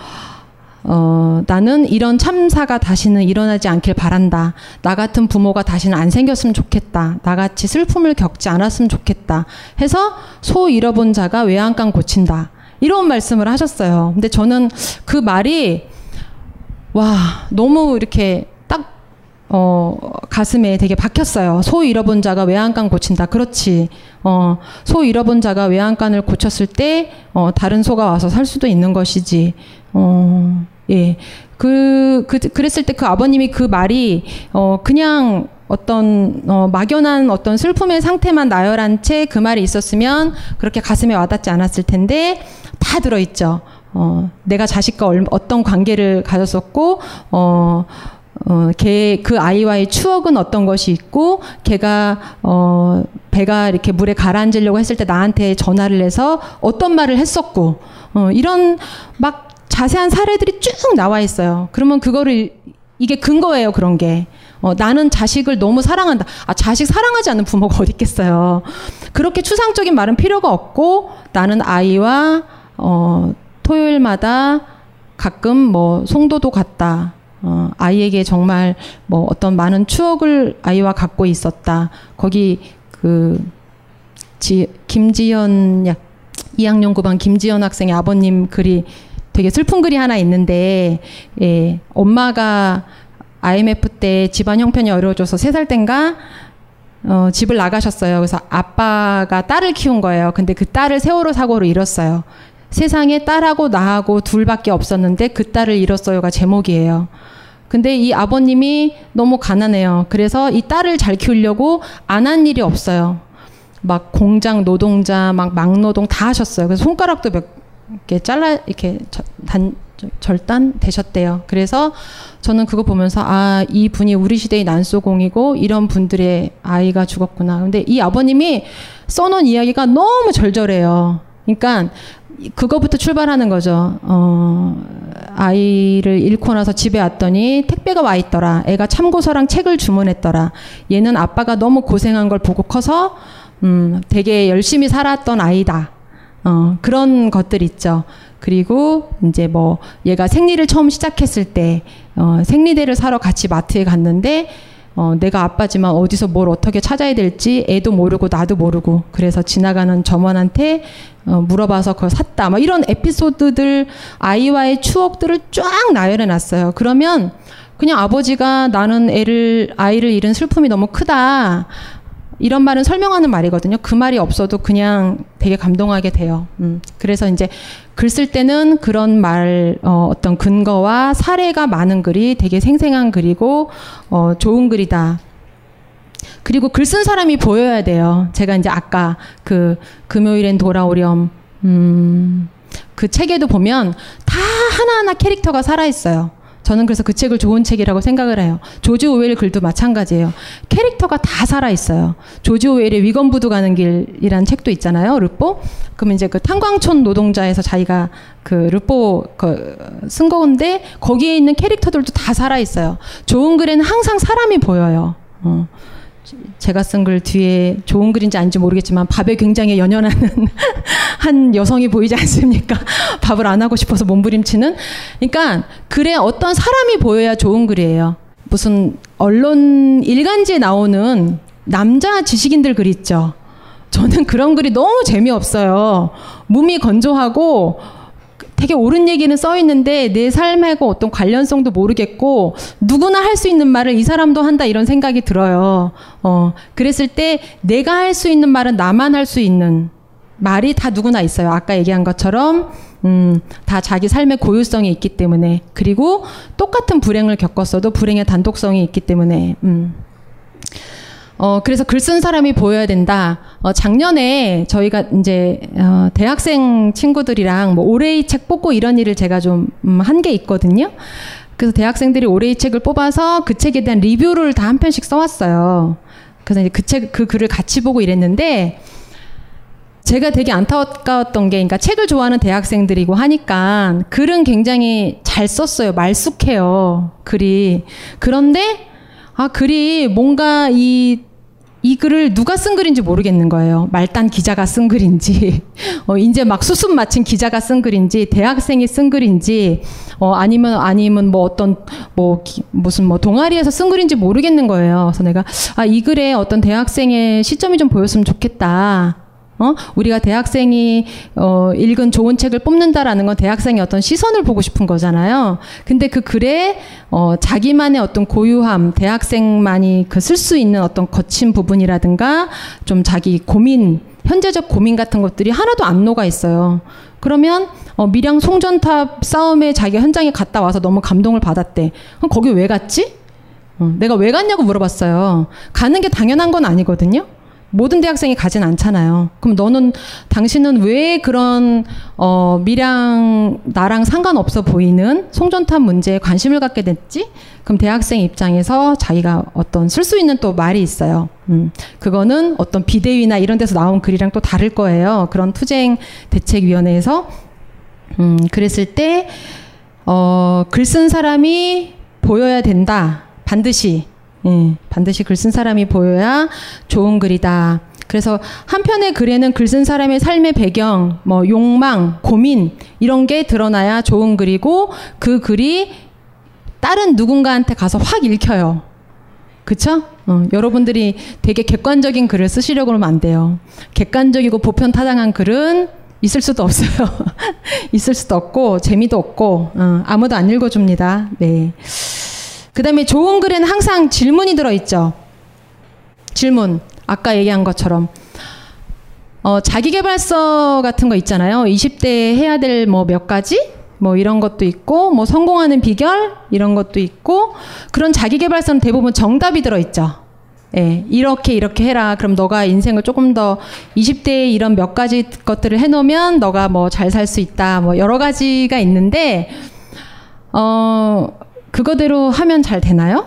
어, 나는 이런 참사가 다시는 일어나지 않길 바란다. 나 같은 부모가 다시는 안 생겼으면 좋겠다. 나같이 슬픔을 겪지 않았으면 좋겠다. 해서 소 잃어본 자가 외양간 고친다. 이런 말씀을 하셨어요. 근데 저는 그 말이 와, 너무 이렇게 어, 가슴에 되게 박혔어요. 소 잃어본 자가 외양간 고친다. 그렇지. 어, 소 잃어본 자가 외양간을 고쳤을 때, 어, 다른 소가 와서 살 수도 있는 것이지. 어, 예. 그, 그, 그랬을 때 그 아버님이 그 말이, 어, 그냥 어떤, 어, 막연한 어떤 슬픔의 상태만 나열한 채 그 말이 있었으면 그렇게 가슴에 와닿지 않았을 텐데, 다 들어있죠. 어, 내가 자식과 얼, 어떤 관계를 가졌었고, 어, 어, 걔, 그 아이와의 추억은 어떤 것이 있고, 걔가, 어, 배가 이렇게 물에 가라앉으려고 했을 때 나한테 전화를 해서 어떤 말을 했었고, 어, 이런 막 자세한 사례들이 쭉 나와 있어요. 그러면 그거를, 이게 근거예요, 그런 게. 어, 나는 자식을 너무 사랑한다. 아, 자식 사랑하지 않는 부모가 어디 있겠어요. 그렇게 추상적인 말은 필요가 없고, 나는 아이와, 어, 토요일마다 가끔 뭐, 송도도 갔다. 어, 아이에게 정말 뭐 어떤 많은 추억을 아이와 갖고 있었다. 거기 그 지, 김지연 약 이 학년 구 반 김지연 학생의 아버님 글이 되게 슬픈 글이 하나 있는데, 예, 엄마가 아이엠에프 때 집안 형편이 어려워져서 세 살 땐가 어, 집을 나가셨어요. 그래서 아빠가 딸을 키운 거예요. 근데 그 딸을 세월호 사고로 잃었어요. 세상에 딸하고 나하고 둘밖에 없었는데 그 딸을 잃었어요가 제목이에요. 근데 이 아버님이 너무 가난해요. 그래서 이 딸을 잘 키우려고 안 한 일이 없어요. 막 공장 노동자, 막 막노동 다 하셨어요. 그래서 손가락도 몇 개 잘라 이렇게 단 절단 되셨대요. 그래서 저는 그거 보면서 아, 이 분이 우리 시대의 난소공이고 이런 분들의 아이가 죽었구나. 근데 이 아버님이 써놓은 이야기가 너무 절절해요. 그러니까 그거부터 출발하는 거죠. 어, 아이를 잃고 나서 집에 왔더니 택배가 와 있더라. 애가 참고서랑 책을 주문했더라. 얘는 아빠가 너무 고생한 걸 보고 커서 음, 되게 열심히 살았던 아이다. 어, 그런 것들 있죠. 그리고 이제 뭐 얘가 생리를 처음 시작했을 때 어, 생리대를 사러 같이 마트에 갔는데 어, 내가 아빠지만 어디서 뭘 어떻게 찾아야 될지 애도 모르고 나도 모르고 그래서 지나가는 점원한테 어, 물어봐서 그걸 샀다. 막 이런 에피소드들, 아이와의 추억들을 쫙 나열해 놨어요. 그러면 그냥 아버지가 나는 애를, 아이를 잃은 슬픔이 너무 크다. 이런 말은 설명하는 말이거든요. 그 말이 없어도 그냥 되게 감동하게 돼요. 음. 그래서 이제 글 쓸 때는 그런 말, 어, 어떤 근거와 사례가 많은 글이 되게 생생한 글이고, 어, 좋은 글이다. 그리고 글 쓴 사람이 보여야 돼요. 제가 이제 아까 그 금요일엔 돌아오렴, 음, 그 책에도 보면 다 하나하나 캐릭터가 살아있어요. 저는 그래서 그 책을 좋은 책이라고 생각을 해요. 조지 오웰 글도 마찬가지예요. 캐릭터가 다 살아있어요. 조지 오웰의 위건부도 가는 길이라는 책도 있잖아요. 르뽀. 그럼 이제 그 탄광촌 노동자에서 자기가 그 르뽀 그 쓴 건데 거기에 있는 캐릭터들도 다 살아있어요. 좋은 글에는 항상 사람이 보여요. 어. 제가 쓴 글 뒤에 좋은 글인지 아닌지 모르겠지만 밥에 굉장히 연연하는 한 여성이 보이지 않습니까? 밥을 안 하고 싶어서 몸부림치는. 그러니까 글에 어떤 사람이 보여야 좋은 글이에요. 무슨 언론 일간지에 나오는 남자 지식인들 글 있죠. 저는 그런 글이 너무 재미없어요. 몸이 건조하고 되게 옳은 얘기는 써 있는데 내 삶하고 어떤 관련성도 모르겠고 누구나 할 수 있는 말을 이 사람도 한다 이런 생각이 들어요. 어, 그랬을 때 내가 할 수 있는 말은 나만 할 수 있는 말이 다 누구나 있어요. 아까 얘기한 것처럼 음, 다 자기 삶의 고유성이 있기 때문에, 그리고 똑같은 불행을 겪었어도 불행의 단독성이 있기 때문에 음. 어, 그래서 글 쓴 사람이 보여야 된다. 어, 작년에 저희가 이제, 어, 대학생 친구들이랑 뭐 올해의 책 뽑고 이런 일을 제가 좀, 음, 한 게 있거든요. 그래서 대학생들이 올해의 책을 뽑아서 그 책에 대한 리뷰를 다 한 편씩 써왔어요. 그래서 이제 그 책, 그 글을 같이 보고 이랬는데, 제가 되게 안타까웠던 게, 그러니까 책을 좋아하는 대학생들이고 하니까 글은 굉장히 잘 썼어요. 말쑥해요. 글이. 그런데, 아, 글이 뭔가 이, 이 글을 누가 쓴 글인지 모르겠는 거예요. 말단 기자가 쓴 글인지, 어, 이제 막 수습 마친 기자가 쓴 글인지, 대학생이 쓴 글인지, 어, 아니면, 아니면 뭐 어떤, 뭐, 기, 무슨 뭐 동아리에서 쓴 글인지 모르겠는 거예요. 그래서 내가, 아, 이 글에 어떤 대학생의 시점이 좀 보였으면 좋겠다. 어? 우리가 대학생이 어, 읽은 좋은 책을 뽑는다라는 건 대학생의 어떤 시선을 보고 싶은 거잖아요. 근데 그 글에 어, 자기만의 어떤 고유함, 대학생만이 그 쓸 수 있는 어떤 거친 부분이라든가 좀 자기 고민, 현재적 고민 같은 것들이 하나도 안 녹아 있어요. 그러면 어, 밀양 송전탑 싸움에 자기가 현장에 갔다 와서 너무 감동을 받았대. 그럼 거기 왜 갔지? 어, 내가 왜 갔냐고 물어봤어요. 가는 게 당연한 건 아니거든요. 모든 대학생이 가진 않잖아요. 그럼 너는, 당신은 왜 그런, 어, 밀양, 나랑 상관없어 보이는 송전탑 문제에 관심을 갖게 됐지? 그럼 대학생 입장에서 자기가 어떤 쓸 수 있는 또 말이 있어요. 음, 그거는 어떤 비대위나 이런 데서 나온 글이랑 또 다를 거예요. 그런 투쟁대책위원회에서. 음, 그랬을 때, 어, 글 쓴 사람이 보여야 된다. 반드시. 예, 반드시 글 쓴 사람이 보여야 좋은 글이다. 그래서 한 편의 글에는 글 쓴 사람의 삶의 배경, 뭐 욕망, 고민 이런 게 드러나야 좋은 글이고, 그 글이 다른 누군가한테 가서 확 읽혀요. 그쵸? 어, 여러분들이 되게 객관적인 글을 쓰시려고 하면 안 돼요. 객관적이고 보편타당한 글은 있을 수도 없어요. 있을 수도 없고 재미도 없고 어, 아무도 안 읽어줍니다. 네. 그 다음에 좋은 글에는 항상 질문이 들어있죠. 질문. 아까 얘기한 것처럼. 어, 자기계발서 같은 거 있잖아요. 이십 대에 해야 될 뭐 몇 가지? 뭐 이런 것도 있고, 뭐 성공하는 비결? 이런 것도 있고, 그런 자기계발서는 대부분 정답이 들어있죠. 예, 이렇게 이렇게 해라. 그럼 너가 인생을 조금 더 이십 대에 이런 몇 가지 것들을 해놓으면 너가 뭐 잘 살 수 있다. 뭐 여러 가지가 있는데, 어, 그거대로 하면 잘 되나요?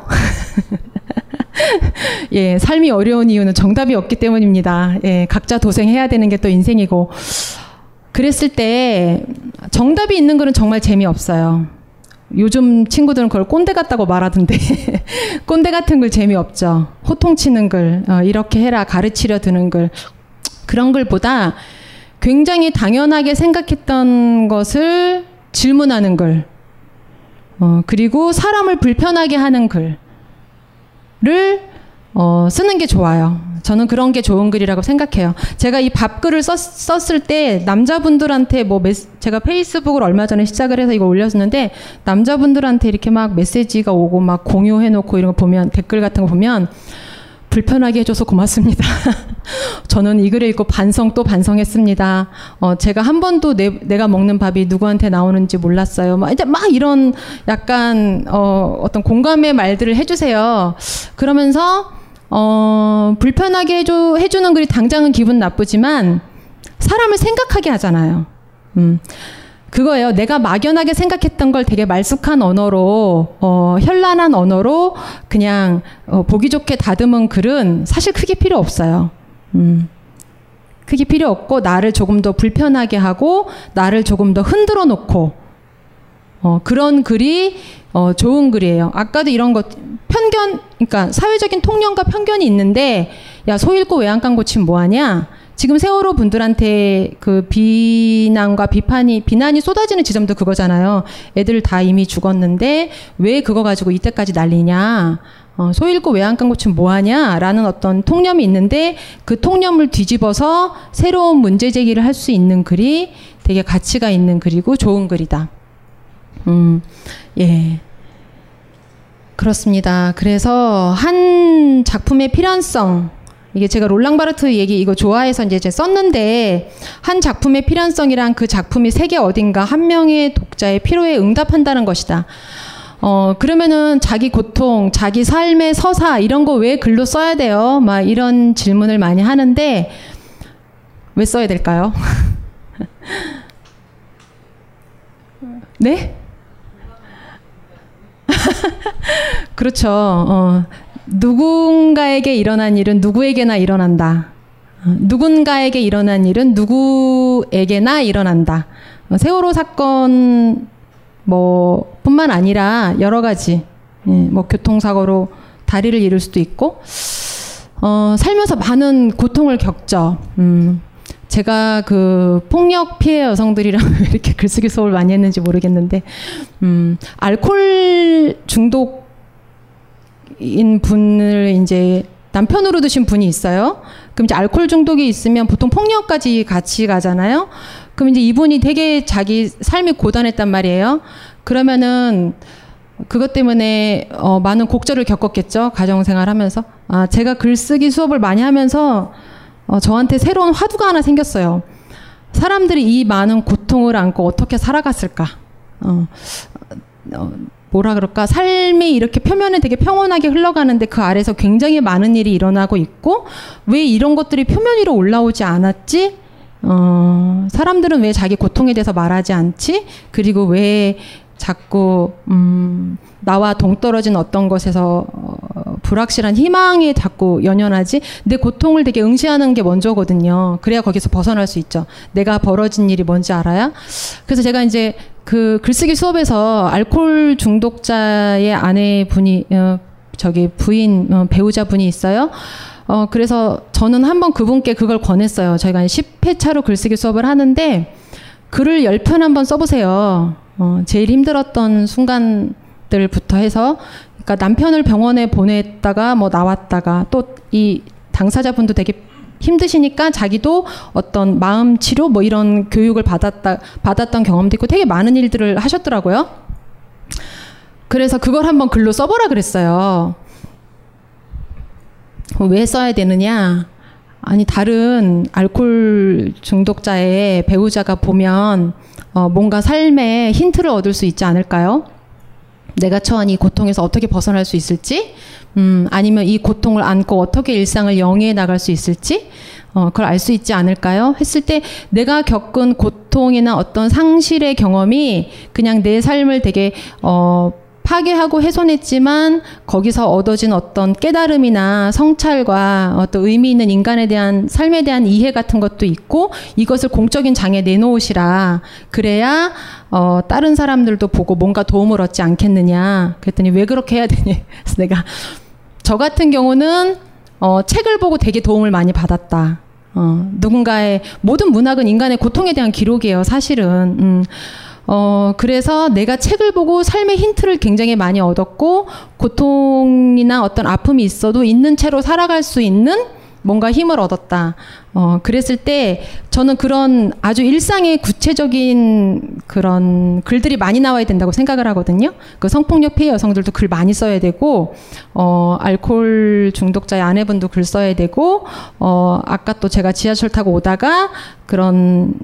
예, 삶이 어려운 이유는 정답이 없기 때문입니다. 예, 각자 도생해야 되는 게 또 인생이고. 그랬을 때 정답이 있는 글은 정말 재미없어요. 요즘 친구들은 그걸 꼰대 같다고 말하던데 꼰대 같은 글 재미없죠. 호통치는 글, 어, 이렇게 해라, 가르치려 드는 글, 그런 글보다 굉장히 당연하게 생각했던 것을 질문하는 글, 어, 그리고 사람을 불편하게 하는 글을, 어, 쓰는 게 좋아요. 저는 그런 게 좋은 글이라고 생각해요. 제가 이 밥글을 썼, 썼을 때 남자분들한테 뭐 메시, 제가 페이스북을 얼마 전에 시작을 해서 이거 올렸었는데, 남자분들한테 이렇게 막 메시지가 오고 막 공유해놓고 이런 거 보면, 댓글 같은 거 보면, 불편하게 해줘서 고맙습니다. 저는 이 글을 읽고 반성 또 반성했습니다. 어, 제가 한 번도 내, 내가 먹는 밥이 누구한테 나오는지 몰랐어요. 막, 이제 막 이런 약간, 어, 어떤 공감의 말들을 해주세요. 그러면서, 어, 불편하게 해줘, 해주는 글이 당장은 기분 나쁘지만, 사람을 생각하게 하잖아요. 음. 그거예요. 내가 막연하게 생각했던 걸 되게 말쑥한 언어로, 어, 현란한 언어로 그냥, 어, 보기 좋게 다듬은 글은 사실 크게 필요 없어요. 음. 크게 필요 없고, 나를 조금 더 불편하게 하고, 나를 조금 더 흔들어 놓고, 어, 그런 글이 어, 좋은 글이에요. 아까도 이런 것 편견, 그러니까 사회적인 통념과 편견이 있는데, 야, 소 읽고 외양간 고치면 뭐하냐? 지금 세월호 분들한테 그 비난과 비판이, 비난이 쏟아지는 지점도 그거잖아요. 애들 다 이미 죽었는데 왜 그거 가지고 이때까지 난리냐? 어, 소 읽고 외양간 고치면 뭐하냐? 라는 어떤 통념이 있는데, 그 통념을 뒤집어서 새로운 문제 제기를 할 수 있는 글이 되게 가치가 있는 글이고 좋은 글이다. 음, 예. 그렇습니다. 그래서 한 작품의 필연성, 이게 제가 롤랑바르트 얘기 이거 좋아해서 이제 제가 썼는데, 한 작품의 필연성이란 그 작품이 세계 어딘가 한 명의 독자의 필요에 응답한다는 것이다. 어, 그러면은 자기 고통, 자기 삶의 서사 이런 거 왜 글로 써야 돼요? 막 이런 질문을 많이 하는데, 왜 써야 될까요? 네? 그렇죠. 어, 누군가에게 일어난 일은 누구에게나 일어난다. 어, 누군가에게 일어난 일은 누구에게나 일어난다. 어, 세월호 사건 뭐 뿐만 아니라 여러 가지, 예, 뭐 교통사고로 다리를 잃을 수도 있고, 어, 살면서 많은 고통을 겪죠. 음. 제가 그 폭력 피해 여성들이랑 왜 이렇게 글쓰기 수업을 많이 했는지 모르겠는데, 음, 알코올 중독인 분을 이제 남편으로 두신 분이 있어요. 그럼 이제 알코올 중독이 있으면 보통 폭력까지 같이 가잖아요. 그럼 이제 이분이 되게 자기 삶이 고단했단 말이에요. 그러면은 그것 때문에 어, 많은 곡절을 겪었겠죠. 가정생활 하면서. 아, 제가 글쓰기 수업을 많이 하면서 어, 저한테 새로운 화두가 하나 생겼어요. 사람들이 이 많은 고통을 안고 어떻게 살아갔을까? 어, 어, 뭐라 그럴까? 삶이 이렇게 표면에 되게 평온하게 흘러가는데 그 아래서 굉장히 많은 일이 일어나고 있고, 왜 이런 것들이 표면 위로 올라오지 않았지? 어, 사람들은 왜 자기 고통에 대해서 말하지 않지? 그리고 왜 자꾸 음, 나와 동떨어진 어떤 것에서 어, 불확실한 희망에 자꾸 연연하지? 내 고통을 되게 응시하는 게 먼저거든요. 그래야 거기서 벗어날 수 있죠. 내가 벌어진 일이 뭔지 알아야. 그래서 제가 이제 그 글쓰기 수업에서 알코올 중독자의 아내분이, 어, 저기 부인, 어, 배우자분이 있어요. 어, 그래서 저는 한번 그분께 그걸 권했어요. 저희가 십 회차로 글쓰기 수업을 하는데, 글을 십 편 한번 써보세요. 어, 제일 힘들었던 순간들부터 해서, 그러니까 남편을 병원에 보냈다가 뭐 나왔다가, 또 이 당사자분도 되게 힘드시니까 자기도 어떤 마음 치료 뭐 이런 교육을 받았다 받았던 경험도 있고 되게 많은 일들을 하셨더라고요. 그래서 그걸 한번 글로 써보라 그랬어요. 왜 써야 되느냐? 아니, 다른 알코올 중독자의 배우자가 보면 어, 뭔가 삶에 힌트를 얻을 수 있지 않을까요? 내가 처한 이 고통에서 어떻게 벗어날 수 있을지, 음, 아니면 이 고통을 안고 어떻게 일상을 영위해 나갈 수 있을지, 어, 그걸 알 수 있지 않을까요? 했을 때 내가 겪은 고통이나 어떤 상실의 경험이 그냥 내 삶을 되게 어, 파괴하고 훼손했지만 거기서 얻어진 어떤 깨달음이나 성찰과 어떤 의미 있는 인간에 대한 삶에 대한 이해 같은 것도 있고, 이것을 공적인 장에 내놓으시라. 그래야 어, 다른 사람들도 보고 뭔가 도움을 얻지 않겠느냐. 그랬더니 왜 그렇게 해야 되냐. 그래서 내가 저 같은 경우는 어, 책을 보고 되게 도움을 많이 받았다. 어, 누군가의, 모든 문학은 인간의 고통에 대한 기록이에요, 사실은. 음. 어, 그래서 내가 책을 보고 삶의 힌트를 굉장히 많이 얻었고, 고통이나 어떤 아픔이 있어도 있는 채로 살아갈 수 있는 뭔가 힘을 얻었다. 어, 그랬을 때 저는 그런 아주 일상의 구체적인 그런 글들이 많이 나와야 된다고 생각을 하거든요. 그 성폭력 피해 여성들도 글 많이 써야 되고, 어, 알코올 중독자의 아내분도 글 써야 되고, 어, 아까 또 제가 지하철 타고 오다가 그런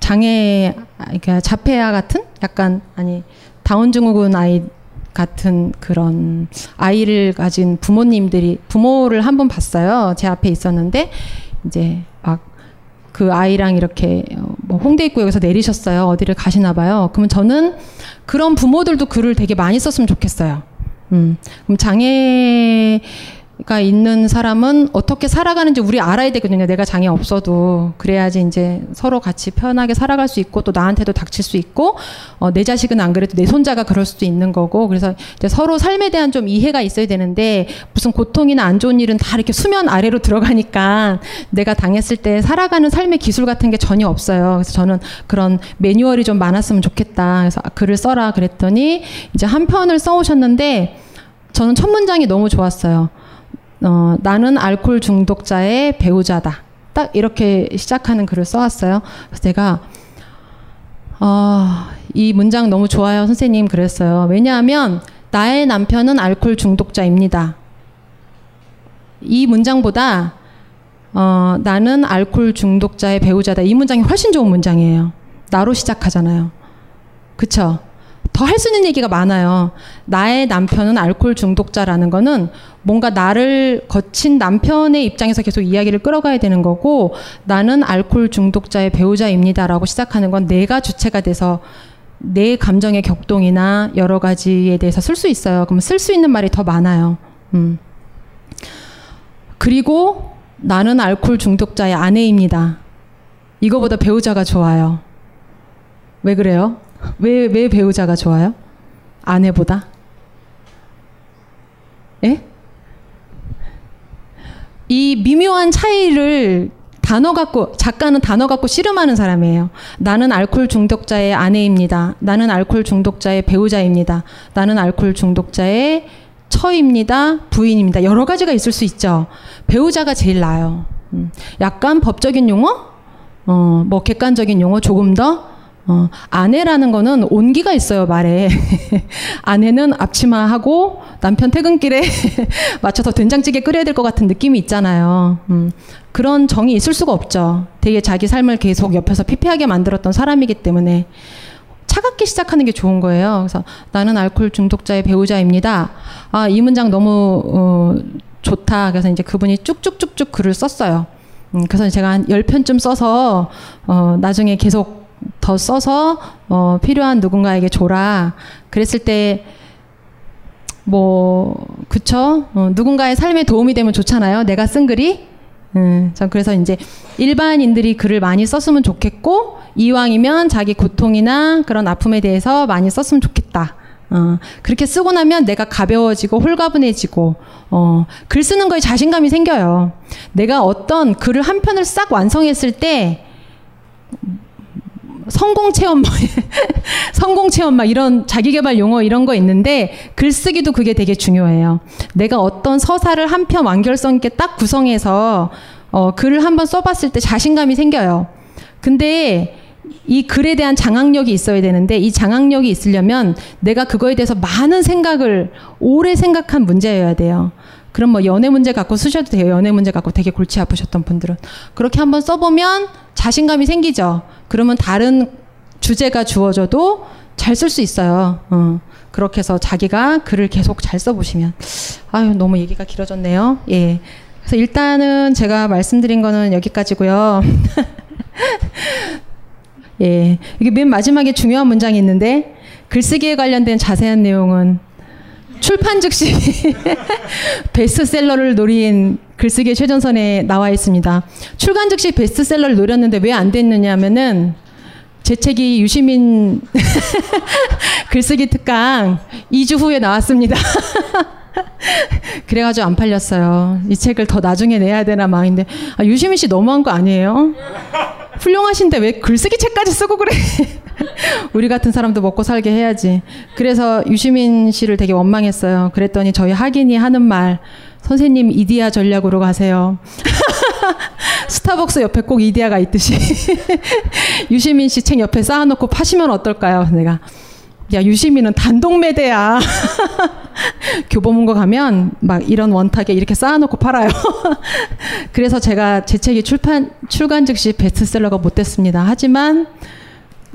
장애, 그러니까 자폐아 같은, 약간, 아니, 다운증후군 아이 같은 그런 아이를 가진 부모님들이, 부모를 한 번 봤어요. 제 앞에 있었는데, 이제 막 그 아이랑 이렇게 뭐 홍대 입구역에서 내리셨어요. 어디를 가시나 봐요. 그러면 저는 그런 부모들도 글을 되게 많이 썼으면 좋겠어요. 음, 그럼 장애, 가 있는 사람은 어떻게 살아가는지 우리 알아야 되거든요. 내가 장애 없어도. 그래야지 이제 서로 같이 편하게 살아갈 수 있고 또 나한테도 닥칠 수 있고 어, 내 자식은 안 그래도 내 손자가 그럴 수도 있는 거고. 그래서 이제 서로 삶에 대한 좀 이해가 있어야 되는데 무슨 고통이나 안 좋은 일은 다 이렇게 수면 아래로 들어가니까 내가 당했을 때 살아가는 삶의 기술 같은 게 전혀 없어요. 그래서 저는 그런 매뉴얼이 좀 많았으면 좋겠다. 그래서 글을 써라 그랬더니 이제 한 편을 써오셨는데 저는 첫 문장이 너무 좋았어요. 어, 나는 알코올 중독자의 배우자다. 딱 이렇게 시작하는 글을 써왔어요. 그래서 제가 어, 이 문장 너무 좋아요 선생님 그랬어요. 왜냐하면 나의 남편은 알코올 중독자입니다. 이 문장보다 어, 나는 알코올 중독자의 배우자다. 이 문장이 훨씬 좋은 문장이에요. 나로 시작하잖아요. 그쵸? 더 할 수 있는 얘기가 많아요. 나의 남편은 알코올 중독자라는 거는 뭔가 나를 거친 남편의 입장에서 계속 이야기를 끌어가야 되는 거고 나는 알코올 중독자의 배우자입니다라고 시작하는 건 내가 주체가 돼서 내 감정의 격동이나 여러 가지에 대해서 쓸 수 있어요. 그럼 쓸 수 있는 말이 더 많아요. 음. 그리고 나는 알코올 중독자의 아내입니다. 이거보다 배우자가 좋아요. 왜 그래요? 왜, 왜 배우자가 좋아요? 아내보다? 예? 이 미묘한 차이를 단어 갖고, 작가는 단어 갖고 씨름하는 사람이에요. 나는 알코올 중독자의 아내입니다. 나는 알코올 중독자의 배우자입니다. 나는 알코올 중독자의 처입니다. 부인입니다. 여러 가지가 있을 수 있죠. 배우자가 제일 나아요. 약간 법적인 용어? 어, 뭐 객관적인 용어 조금 더? 어, 아내라는 거는 온기가 있어요, 말에. 아내는 앞치마하고 남편 퇴근길에 맞춰서 된장찌개 끓여야 될 것 같은 느낌이 있잖아요. 음, 그런 정이 있을 수가 없죠. 되게 자기 삶을 계속 옆에서 피폐하게 만들었던 사람이기 때문에 차갑게 시작하는 게 좋은 거예요. 그래서 나는 알코올 중독자의 배우자입니다. 아, 이 문장 너무 어, 좋다. 그래서 이제 그분이 쭉쭉쭉쭉 글을 썼어요. 음, 그래서 제가 한 열 편쯤 써서 어, 나중에 계속 더 써서 어, 필요한 누군가에게 줘라. 그랬을 때 뭐 그쵸? 어, 누군가의 삶에 도움이 되면 좋잖아요. 내가 쓴 글이. 음, 전 그래서 이제 일반인들이 글을 많이 썼으면 좋겠고 이왕이면 자기 고통이나 그런 아픔에 대해서 많이 썼으면 좋겠다. 어, 그렇게 쓰고 나면 내가 가벼워지고 홀가분해지고 어, 글 쓰는 거에 자신감이 생겨요. 내가 어떤 글을 한 편을 싹 완성했을 때 성공체험, 성공체험 막 이런 자기개발 용어 이런 거 있는데 글쓰기도 그게 되게 중요해요. 내가 어떤 서사를 한 편 완결성 있게 딱 구성해서 어, 글을 한번 써봤을 때 자신감이 생겨요. 근데 이 글에 대한 장악력이 있어야 되는데 이 장악력이 있으려면 내가 그거에 대해서 많은 생각을 오래 생각한 문제여야 돼요. 그럼 뭐 연애 문제 갖고 쓰셔도 돼요. 연애 문제 갖고 되게 골치 아프셨던 분들은. 그렇게 한번 써보면 자신감이 생기죠. 그러면 다른 주제가 주어져도 잘 쓸 수 있어요. 어. 그렇게 해서 자기가 글을 계속 잘 써보시면. 아유, 너무 얘기가 길어졌네요. 예. 그래서 일단은 제가 말씀드린 거는 여기까지고요. 예. 이게 맨 마지막에 중요한 문장이 있는데 글쓰기에 관련된 자세한 내용은 출판 즉시 베스트셀러를 노린 글쓰기의 최전선에 나와 있습니다. 출간 즉시 베스트셀러를 노렸는데 왜 안 됐느냐 하면은 제 책이 유시민 글쓰기 특강 이 주 후에 나왔습니다. 그래가지고 안 팔렸어요. 이 책을 더 나중에 내야 되나 망인데 아, 유시민 씨 너무한 거 아니에요? 훌륭하신데 왜 글쓰기 책까지 쓰고 그래? 우리 같은 사람도 먹고 살게 해야지. 그래서 유시민 씨를 되게 원망했어요. 그랬더니 저희 학인이 하는 말, 선생님 이디야 전략으로 가세요. 스타벅스 옆에 꼭 이디야가 있듯이 유시민 씨 책 옆에 쌓아놓고 파시면 어떨까요? 내가 야 유시민은 단독 매대야. 교보문고 가면 막 이런 원탁에 이렇게 쌓아놓고 팔아요. 그래서 제가 제 책이 출판 출간 즉시 베스트셀러가 못 됐습니다. 하지만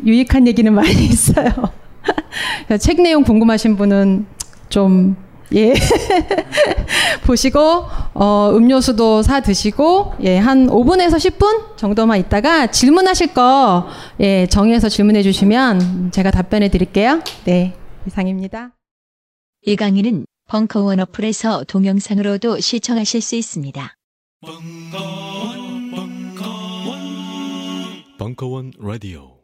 유익한 얘기는 많이 있어요. 책 내용 궁금하신 분은 좀 예 보시고 어, 음료수도 사 드시고 예, 한 오 분에서 십 분 정도만 있다가 질문하실 거 예, 정해서 질문해 주시면 제가 답변해 드릴게요. 네, 이상입니다. 이 강의는 벙커원 어플에서 동영상으로도 시청하실 수 있습니다. 벙커원, 벙커원. 벙커원 라디오.